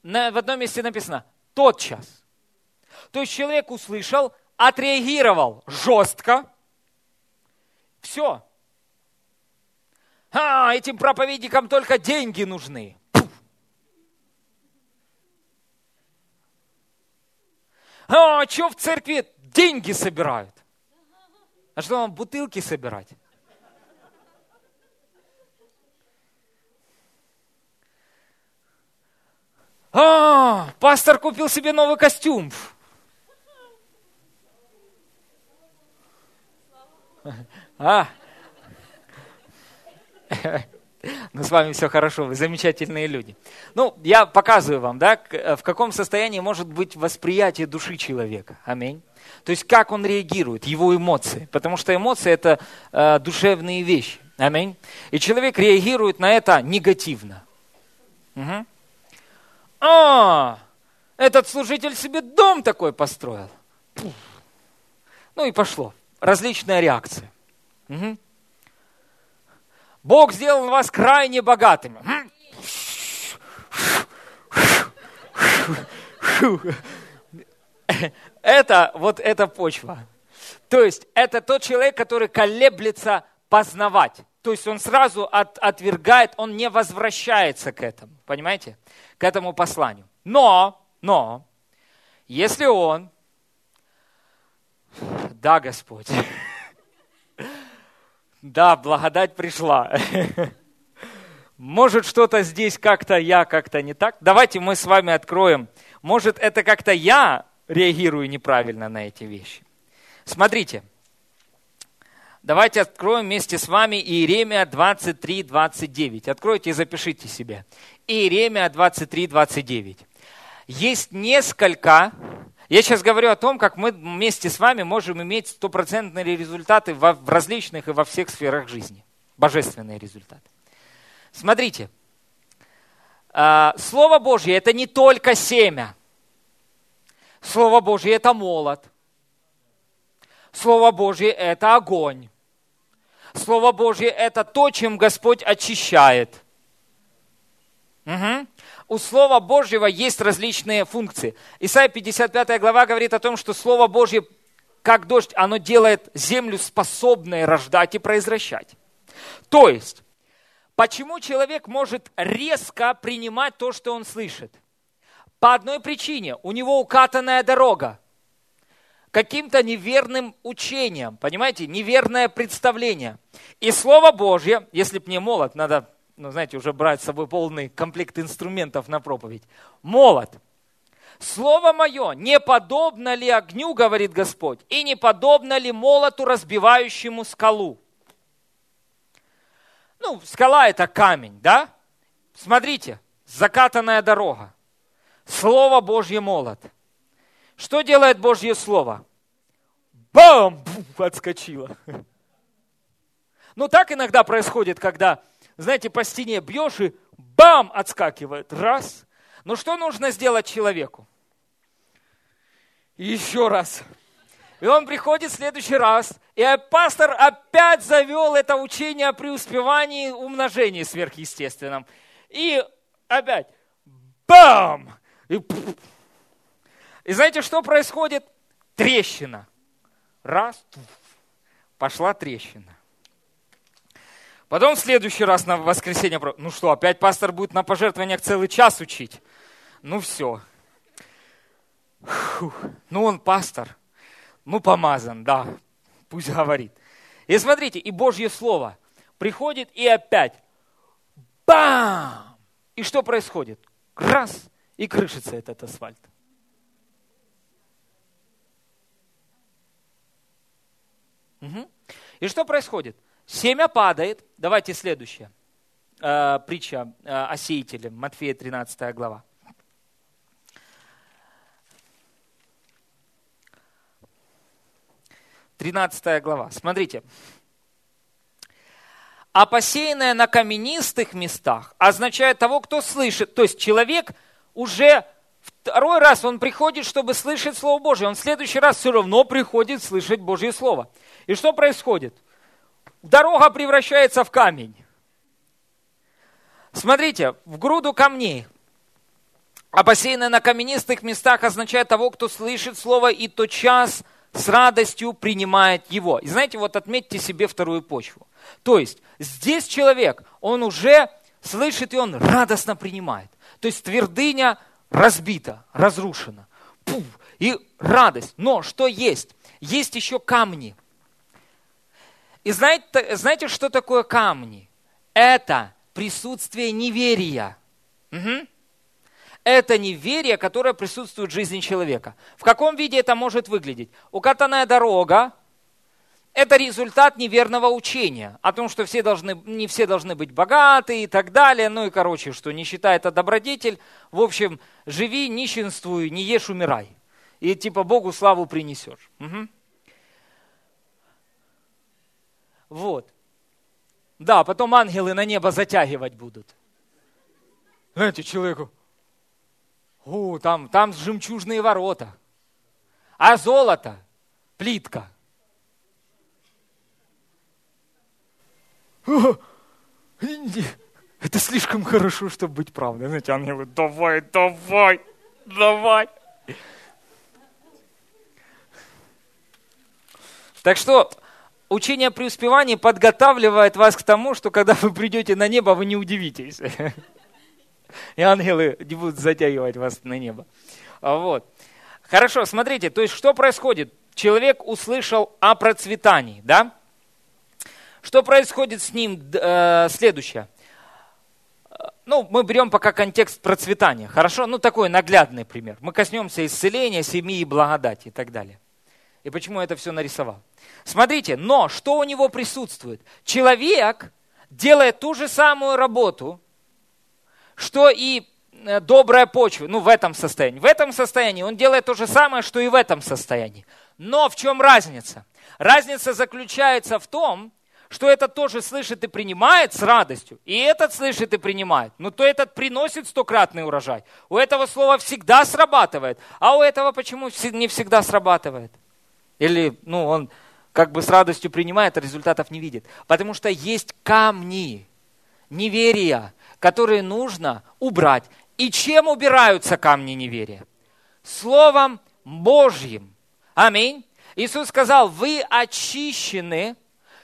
В одном месте написано «тотчас». То есть человек услышал, отреагировал жестко. Все. Этим проповедникам только деньги нужны. а что в церкви деньги собирают? А что нам бутылки собирать? А, пастор купил себе новый костюм. А. Ну, с вами все хорошо, вы замечательные люди. Ну, я показываю вам, да, в каком состоянии может быть восприятие души человека. Аминь. То есть, как он реагирует, его эмоции. Потому что эмоции – это душевные вещи. Аминь. И человек реагирует на это негативно. Угу. А, этот служитель себе дом такой построил. Пуф. Ну и пошло. Различная реакция. Угу. Бог сделал вас крайне богатыми. Это вот эта почва. То есть это тот человек, который колеблется познавать. То есть он сразу отвергает, он не возвращается к этому. Понимаете? К этому посланию. Но, если он... Да, Господь... Да, благодать пришла. Может, что-то здесь как-то я, как-то не так. Давайте мы с вами откроем. Может, это как-то я реагирую неправильно на эти вещи. Смотрите. Давайте откроем вместе с вами Иеремия 23:29. Откройте и запишите себе. Иеремия 23:29. Есть несколько... Я сейчас говорю о том, как мы вместе с вами можем иметь стопроцентные результаты в различных и во всех сферах жизни. Божественные результаты. Смотрите. Слово Божье – это не только семя. Слово Божье – это молот. Слово Божье – это огонь. Слово Божье – это то, чем Господь очищает. Угу. У Слова Божьего есть различные функции. Исаия 55 глава говорит о том, что Слово Божье, как дождь, оно делает землю способной рождать и произращать. То есть, почему человек может резко принимать то, что он слышит? По одной причине. У него укатанная дорога. Каким-то неверным учением. Понимаете? Неверное представление. И Слово Божье, если б не молот, надо... Ну, знаете, уже брать с собой полный комплект инструментов на проповедь. Молот. Слово мое, не подобно ли огню, говорит Господь, и не подобно ли молоту, разбивающему скалу? Ну, скала – это камень, да? Смотрите, закатанная дорога. Слово Божье молот. Что делает Божье Слово? Бам! Отскочило. Ну, так иногда происходит, когда... Знаете, по стене бьешь и бам, отскакивает. Раз. Но что нужно сделать человеку? Еще раз. И он приходит в следующий раз. И пастор опять завел это учение о преуспевании, умножении сверхъестественном. И опять бам. И знаете, что происходит? Трещина. Раз. Пошла трещина. Потом в следующий раз на воскресенье, ну что, опять пастор будет на пожертвованиях целый час учить? Ну все. Фух. Ну он пастор, ну помазан, да, пусть говорит. И смотрите, и Божье Слово приходит и опять бам! И что происходит? Раз, и крышится этот асфальт. Угу. И что происходит? Семя падает. Давайте следующее. Притча о сеятеле. Матфея 13 глава. Смотрите. А посеянное на каменистых местах означает того, кто слышит. То есть человек уже второй раз он приходит, чтобы слышать Слово Божие. Он в следующий раз все равно приходит слышать Божье Слово. И что происходит? Дорога превращается в камень. Смотрите, в груду камней. А посеянное на каменистых местах означает того, кто слышит слово и тотчас с радостью принимает его. И знаете, вот отметьте себе вторую почву. То есть здесь человек, он уже слышит и он радостно принимает. То есть твердыня разбита, разрушена. Пуф, и радость. Но что есть? Есть еще камни. И знаете, что такое камни? Это присутствие неверия. Угу. Это неверие, которое присутствует в жизни человека. В каком виде это может выглядеть? Укатанная дорога – это результат неверного учения о том, что не все должны быть богаты и так далее. Ну и, короче, что нищета – это добродетель. В общем, живи, нищенствуй, не ешь, умирай. И типа Богу славу принесешь. Угу. Вот. Да, потом ангелы на небо затягивать будут. Знаете, человеку, там жемчужные ворота, а золото, плитка. Это слишком хорошо, чтобы быть правдой. Знаете, ангелы, давай. Так что... Учение о преуспевании подготавливает вас к тому, что когда вы придете на небо, вы не удивитесь. И ангелы не будут затягивать вас на небо. Вот. Хорошо, смотрите, то есть что происходит? Человек услышал о процветании, да? Что происходит с ним следующее? Мы берем пока контекст процветания, хорошо? Такой наглядный пример. Мы коснемся исцеления, семьи, благодати и так далее. И почему я это все нарисовал? Смотрите, но что у него присутствует? Человек делает ту же самую работу, что и добрая почва, в этом состоянии. В этом состоянии он делает то же самое, что и в этом состоянии. Но в чем разница? Разница заключается в том, что этот тоже слышит и принимает с радостью, и этот слышит и принимает. Но то этот приносит стократный урожай. У этого слово всегда срабатывает, а у этого почему не всегда срабатывает? Или он как бы с радостью принимает, а результатов не видит. Потому что есть камни неверия, которые нужно убрать. И чем убираются камни неверия? Словом Божьим. Аминь. Иисус сказал, вы очищены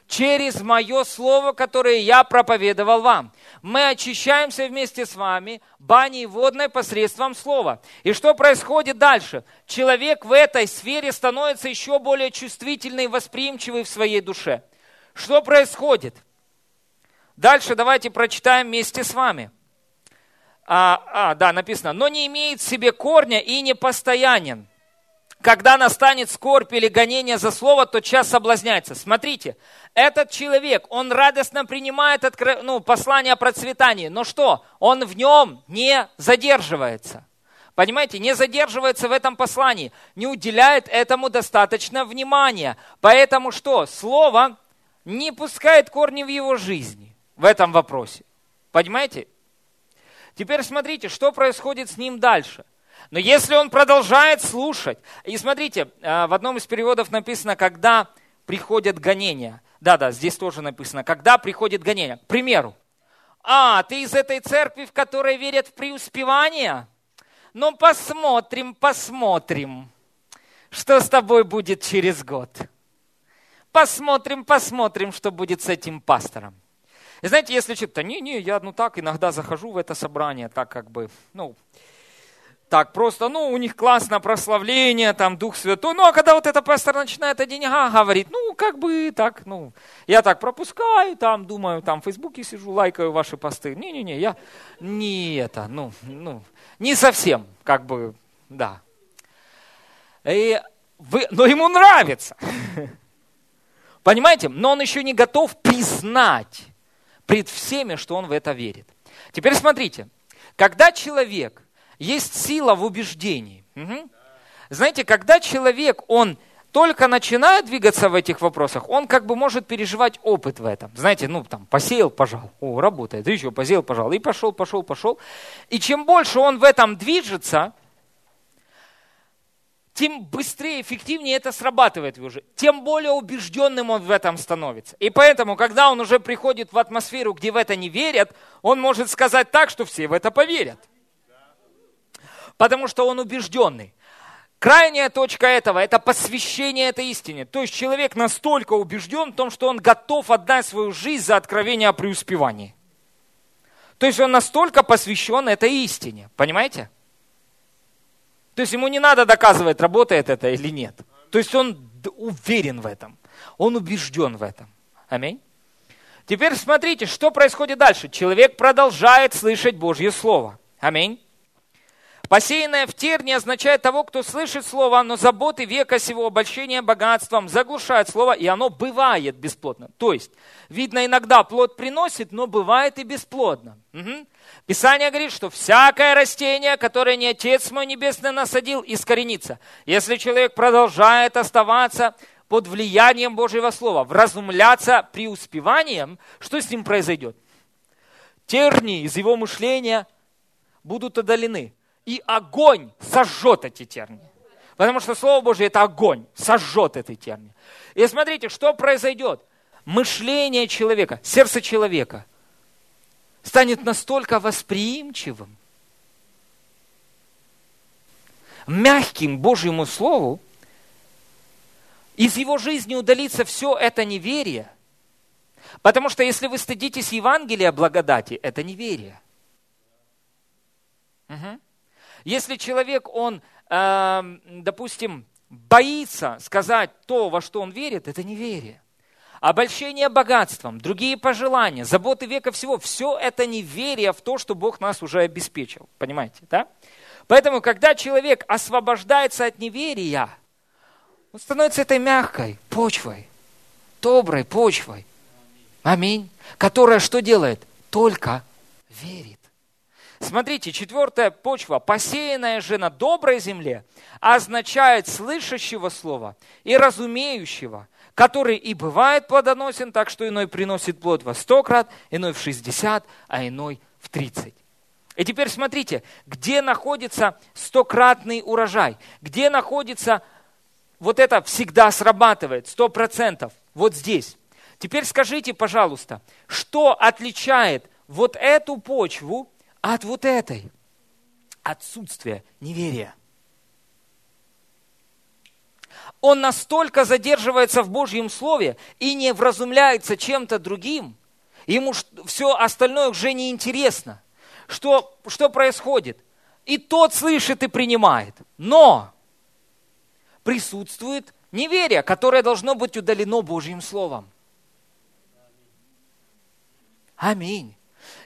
через мое слово, которое я проповедовал вам. Мы очищаемся вместе с вами баней водной посредством слова. И что происходит дальше? Человек в этой сфере становится еще более чувствительный и восприимчивый в своей душе. Что происходит? Дальше давайте прочитаем вместе с вами. Написано. «Но не имеет в себе корня и непостоянен. Когда настанет скорбь или гонение за слово, тот час соблазняется». Смотрите, этот человек, он радостно принимает послание о процветании, но что? Он в нем не задерживается. Понимаете, не задерживается в этом послании, не уделяет этому достаточно внимания. Поэтому что? Слово не пускает корни в его жизни в этом вопросе. Понимаете? Теперь смотрите, что происходит с ним дальше. Но если он продолжает слушать, и смотрите, в одном из переводов написано, когда приходят гонения. Да, здесь тоже написано, когда приходит гонение. К примеру, ты из этой церкви, в которой верят в преуспевание? Ну, посмотрим, что с тобой будет через год. Посмотрим, что будет с этим пастором. И знаете, если человек, я так иногда захожу в это собрание, так как бы, у них классно прославление, там, Дух Святой. А когда вот этот пастор начинает о деньгах говорить, я так пропускаю, там, думаю, там, в Фейсбуке сижу, лайкаю ваши посты. Я не это, не совсем, да. Но ему нравится. Понимаете? Но он еще не готов признать пред всеми, что он в это верит. Теперь смотрите, когда человек... Есть сила в убеждении. Угу. Знаете, когда человек, он только начинает двигаться в этих вопросах, он может переживать опыт в этом. Знаете, посеял, пожал, работает, еще посеял, пожал, и пошел. И чем больше он в этом движется, тем быстрее, эффективнее это срабатывает уже, тем более убежденным он в этом становится. И поэтому, когда он уже приходит в атмосферу, где в это не верят, он может сказать так, что все в это поверят. Потому что он убежденный. Крайняя точка этого – это посвящение этой истине. То есть человек настолько убежден в том, что он готов отдать свою жизнь за откровение о преуспевании. То есть он настолько посвящен этой истине. Понимаете? То есть ему не надо доказывать, работает это или нет. То есть он уверен в этом. Он убежден в этом. Аминь. Теперь смотрите, что происходит дальше. Человек продолжает слышать Божье Слово. Аминь. Посеянное в тернии означает того, кто слышит Слово, но заботы века сего, обольщение богатством заглушает Слово, и оно бывает бесплодно. То есть, видно, иногда плод приносит, но бывает и бесплодно. Угу. Писание говорит, что всякое растение, которое не Отец мой Небесный насадил, искоренится. Если человек продолжает оставаться под влиянием Божьего Слова, вразумляться преуспеванием, что с ним произойдет? Тернии из его мышления будут удалены. И огонь сожжет эти тернии. Потому что Слово Божие – это огонь, сожжет эти тернии. И смотрите, что произойдет. Мышление человека, сердце человека станет настолько восприимчивым, мягким Божьему Слову, из его жизни удалится все это неверие. Потому что если вы стыдитесь Евангелия благодати, это неверие. Угу. Если человек, он, допустим, боится сказать то, во что он верит, это неверие. Обольщение богатством, другие пожелания, заботы века всего, все это неверие в то, что Бог нас уже обеспечил. Понимаете, да? Поэтому, когда человек освобождается от неверия, он становится этой мягкой почвой, доброй почвой. Аминь. Которая что делает? Только верит. Смотрите, 4-я почва, посеянная же на доброй земле, означает слышащего слова и разумеющего, который и бывает плодоносен, так что иной приносит плод во 100 крат, иной в 60, а иной в 30. И теперь смотрите, где находится 100-кратный урожай, где находится, вот это всегда срабатывает, 100%, вот здесь. Теперь скажите, пожалуйста, что отличает вот эту почву от вот этой? Отсутствие неверия. Он настолько задерживается в Божьем Слове и не вразумляется чем-то другим, ему все остальное уже неинтересно. Что происходит? И тот слышит и принимает, но присутствует неверие, которое должно быть удалено Божьим Словом. Аминь.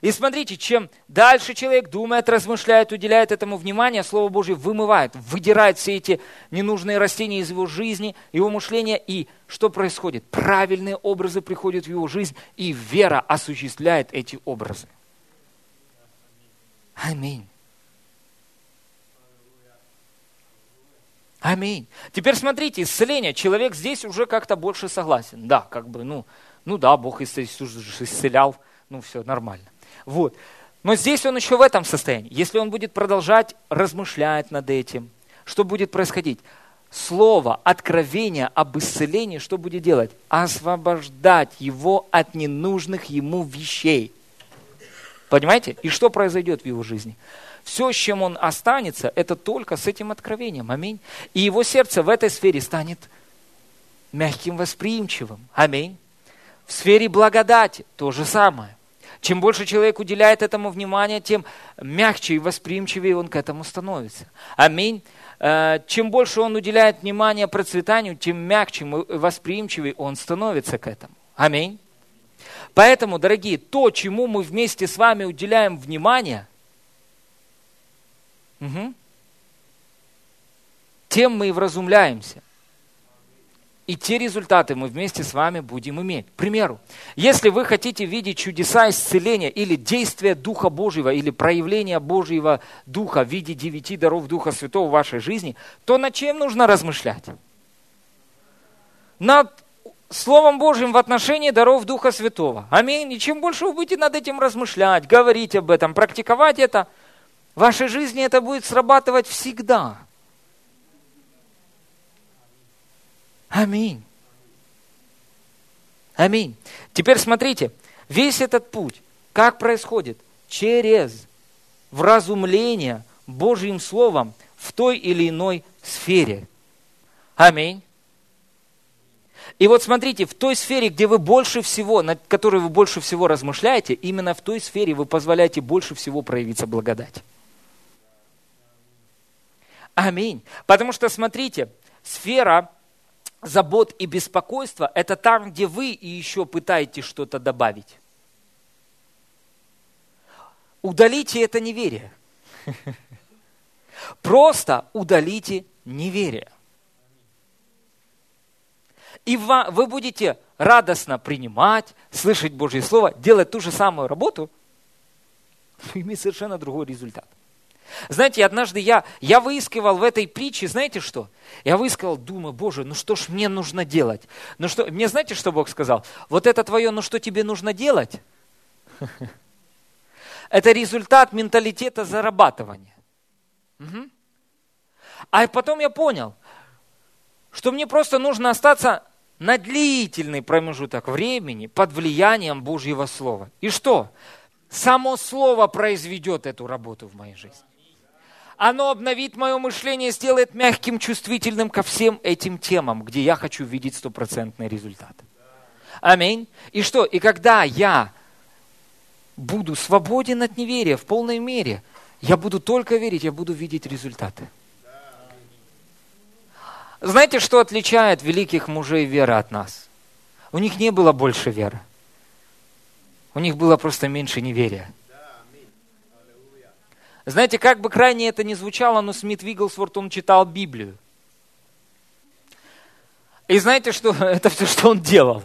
И смотрите, чем дальше человек думает, размышляет, уделяет этому внимание, Слово Божье вымывает, выдирает все эти ненужные растения из его жизни, его мышления. И что происходит? Правильные образы приходят в его жизнь, и вера осуществляет эти образы. Аминь. Аминь. Теперь смотрите, исцеление. Человек здесь уже как-то больше согласен. Да, как бы, да, Бог исцелял, все нормально. Вот. Но здесь он еще в этом состоянии. Если он будет продолжать размышлять над этим, что будет происходить? Слово, откровение об исцелении, что будет делать? Освобождать его от ненужных ему вещей. Понимаете? И что произойдет в его жизни? Все, с чем он останется, это только с этим откровением. Аминь. И его сердце в этой сфере станет мягким, восприимчивым. Аминь. В сфере благодати то же самое. Чем больше человек уделяет этому внимания, тем мягче и восприимчивее он к этому становится. Аминь. Чем больше он уделяет внимания процветанию, тем мягче и восприимчивее он становится к этому. Аминь. Поэтому, дорогие, то, чему мы вместе с вами уделяем внимание, тем мы и вразумляемся. И те результаты мы вместе с вами будем иметь. К примеру, если вы хотите видеть чудеса исцеления или действия Духа Божьего, или проявления Божьего Духа в виде 9 даров Духа Святого в вашей жизни, то над чем нужно размышлять? Над Словом Божьим в отношении даров Духа Святого. Аминь. И чем больше вы будете над этим размышлять, говорить об этом, практиковать это, в вашей жизни это будет срабатывать всегда. Аминь. Аминь. Теперь смотрите, весь этот путь, как происходит? Через вразумление Божьим Словом в той или иной сфере. Аминь. И вот смотрите, в той сфере, где вы больше всего, над которой вы больше всего размышляете, именно в той сфере вы позволяете больше всего проявиться благодать. Аминь. Потому что, смотрите, сфера забот и беспокойства – это там, где вы и еще пытаетесь что-то добавить. Удалите это неверие. Просто удалите неверие. И вы будете радостно принимать, слышать Божье Слово, делать ту же самую работу, и иметь совершенно другой результат. Знаете, однажды я выискивал в этой притче, знаете что? Я выискивал, думаю, Боже, ну что ж мне нужно делать? Ну что, мне знаете, что Бог сказал? Вот это твое, ну что тебе нужно делать? Это результат менталитета зарабатывания. Угу. А потом я понял, что мне просто нужно остаться на длительный промежуток времени под влиянием Божьего Слова. И что? Само Слово произведет эту работу в моей жизни. Оно обновит мое мышление, сделает мягким, чувствительным ко всем этим темам, где я хочу видеть стопроцентный результат. Аминь. И что? И когда я буду свободен от неверия в полной мере, я буду только верить, я буду видеть результаты. Знаете, что отличает великих мужей веры от нас? У них не было больше веры. У них было просто меньше неверия. Знаете, как бы крайне это ни звучало, но Смит Вигглсворт, он читал Библию. И знаете, что это все, что он делал.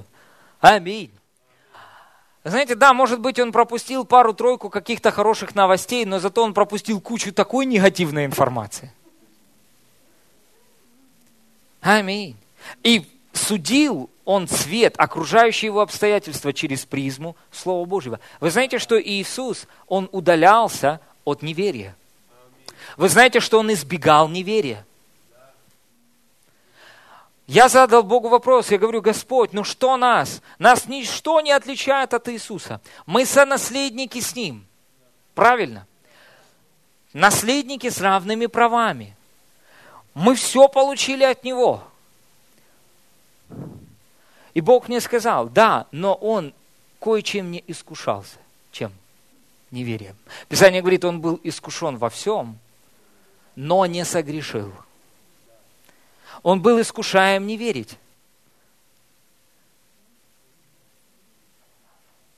Аминь. Знаете, да, может быть, он пропустил пару-тройку каких-то хороших новостей, но зато он пропустил кучу такой негативной информации. Аминь. И судил он свет, окружающие его обстоятельства через призму Слова Божьего. Вы знаете, что Иисус, он удалялся от неверия. Вы знаете, что он избегал неверия. Я задал Богу вопрос, я говорю, Господь, ну что нас? Нас ничто не отличает от Иисуса. Мы сонаследники с Ним. Правильно? Наследники с равными правами. Мы все получили от Него. И Бог мне сказал, да, но он кое-чем не искушался. Чем? Неверием. Писание говорит, он был искушен во всем, но не согрешил. Он был искушаем не верить.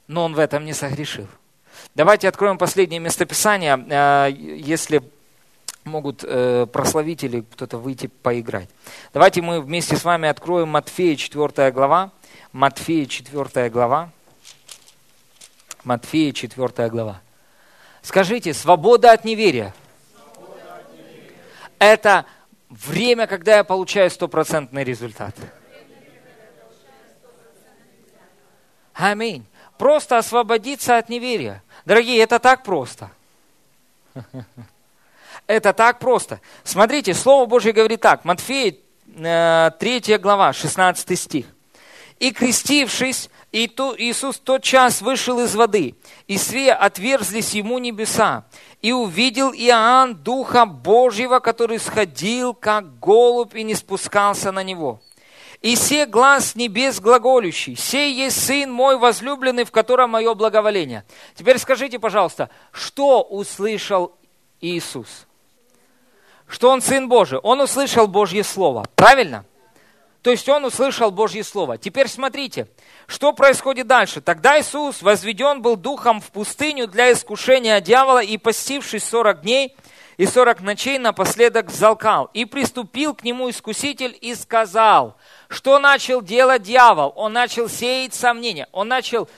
Но он в этом не согрешил. Давайте откроем последнее местописание, если могут прославители, кто-то выйти поиграть. Давайте мы вместе с вами откроем Матфея 4 глава. Матфея 4 глава. Матфея 4 глава. Скажите, свобода от неверия. Свобода от неверия. Это время, когда я получаю стопроцентный результат. Аминь. Просто освободиться от неверия. Дорогие, это так просто. Это так просто. Смотрите, Слово Божье говорит так. Матфея 3 глава, 16 стих. «И крестившись, Иисус тотчас вышел из воды, и свея отверзлись ему небеса, и увидел Иоанн Духа Божьего, который сходил, как голубь, и не спускался на него. И се глас небес глаголющий, сей есть Сын мой возлюбленный, в котором мое благоволение». Теперь скажите, пожалуйста, что услышал Иисус? Что он Сын Божий? Он услышал Божье Слово. Правильно? То есть он услышал Божье Слово. Теперь смотрите, что происходит дальше. «Тогда Иисус возведен был духом в пустыню для искушения дьявола, и, постившись 40 дней и 40 ночей, напоследок взалкал. И приступил к нему искуситель и сказал». Что начал делать дьявол? Он начал сеять сомнения. Он начал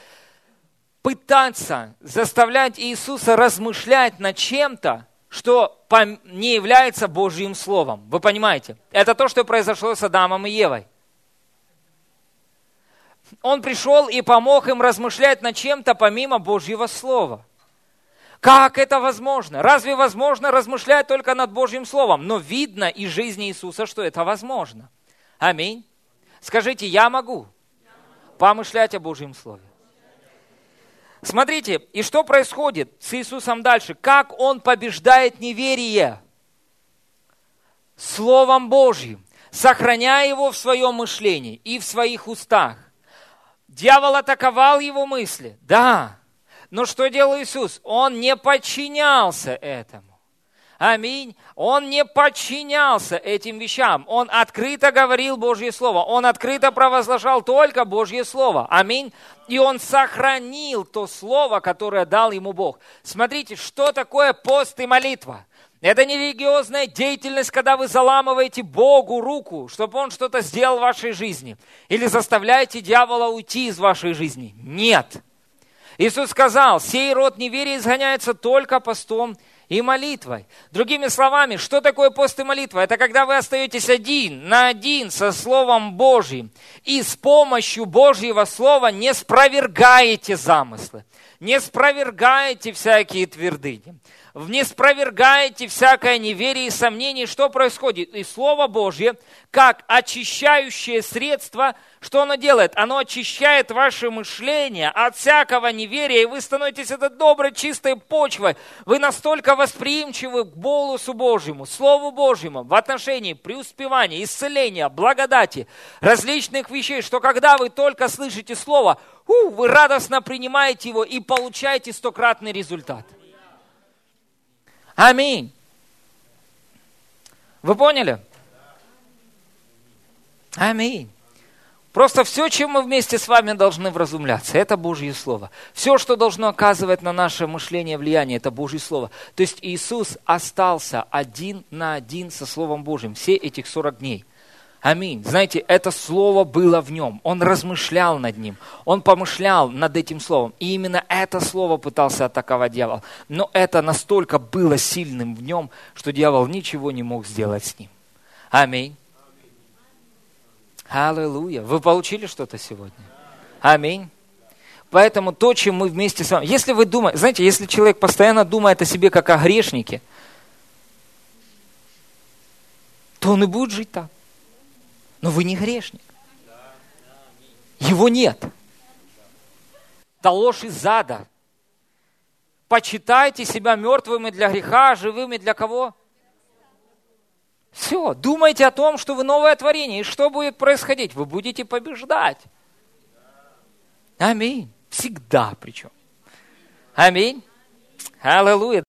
пытаться заставлять Иисуса размышлять над чем-то, что не является Божьим Словом. Вы понимаете? Это то, что произошло с Адамом и Евой. Он пришел и помог им размышлять над чем-то помимо Божьего Слова. Как это возможно? Разве возможно размышлять только над Божьим Словом? Но видно из жизни Иисуса, что это возможно. Аминь. Скажите, я могу помышлять о Божьем Слове. Смотрите, и что происходит с Иисусом дальше? Как Он побеждает неверие? Словом Божьим, сохраняя его в своем мышлении и в своих устах. Дьявол атаковал его мысли, да. Но что делал Иисус? Он не подчинялся этому. Аминь. Он не подчинялся этим вещам. Он открыто говорил Божье Слово. Он открыто провозглашал только Божье Слово. Аминь. И он сохранил то Слово, которое дал ему Бог. Смотрите, что такое пост и молитва. Это не религиозная деятельность, когда вы заламываете Богу руку, чтобы Он что-то сделал в вашей жизни. Или заставляете дьявола уйти из вашей жизни. Нет. Иисус сказал, сей род неверия изгоняется только постом и молитвой. Другими словами, что такое пост и молитва? Это когда вы остаетесь один на один со Словом Божьим и с помощью Божьего Слова не спровергаете замыслы, не спровергаете всякие твердыни, не спровергаете всякое неверие и сомнение. Что происходит? И Слово Божье, как очищающее средство, что оно делает? Оно очищает ваше мышление от всякого неверия, и вы становитесь этой доброй, чистой почвой. Вы настолько восприимчивы к голосу Божьему, Слову Божьему в отношении преуспевания, исцеления, благодати, различных вещей, что когда вы только слышите Слово, вы радостно принимаете его и получаете стократный результат. Аминь. Вы поняли? Аминь. Просто все, чем мы вместе с вами должны вразумляться, это Божье Слово. Все, что должно оказывать на наше мышление влияние, это Божье Слово. То есть Иисус остался один на один со Словом Божьим все этих 40 дней. Аминь. Знаете, это слово было в нем. Он размышлял над ним. Он помышлял над этим словом. И именно это слово пытался атаковать дьявол. Но это настолько было сильным в нем, что дьявол ничего не мог сделать с ним. Аминь. Аллилуйя. Вы получили что-то сегодня? Аминь. Поэтому то, чем мы вместе с вами... Если вы думаете... Знаете, если человек постоянно думает о себе как о грешнике, то он и будет жить так. Но вы не грешник. Его нет. Это ложь из ада. Почитайте себя мертвыми для греха, живыми для кого? Все. Думайте о том, что вы новое творение. И что будет происходить? Вы будете побеждать. Аминь. Всегда причем. Аминь. Аллилуйя.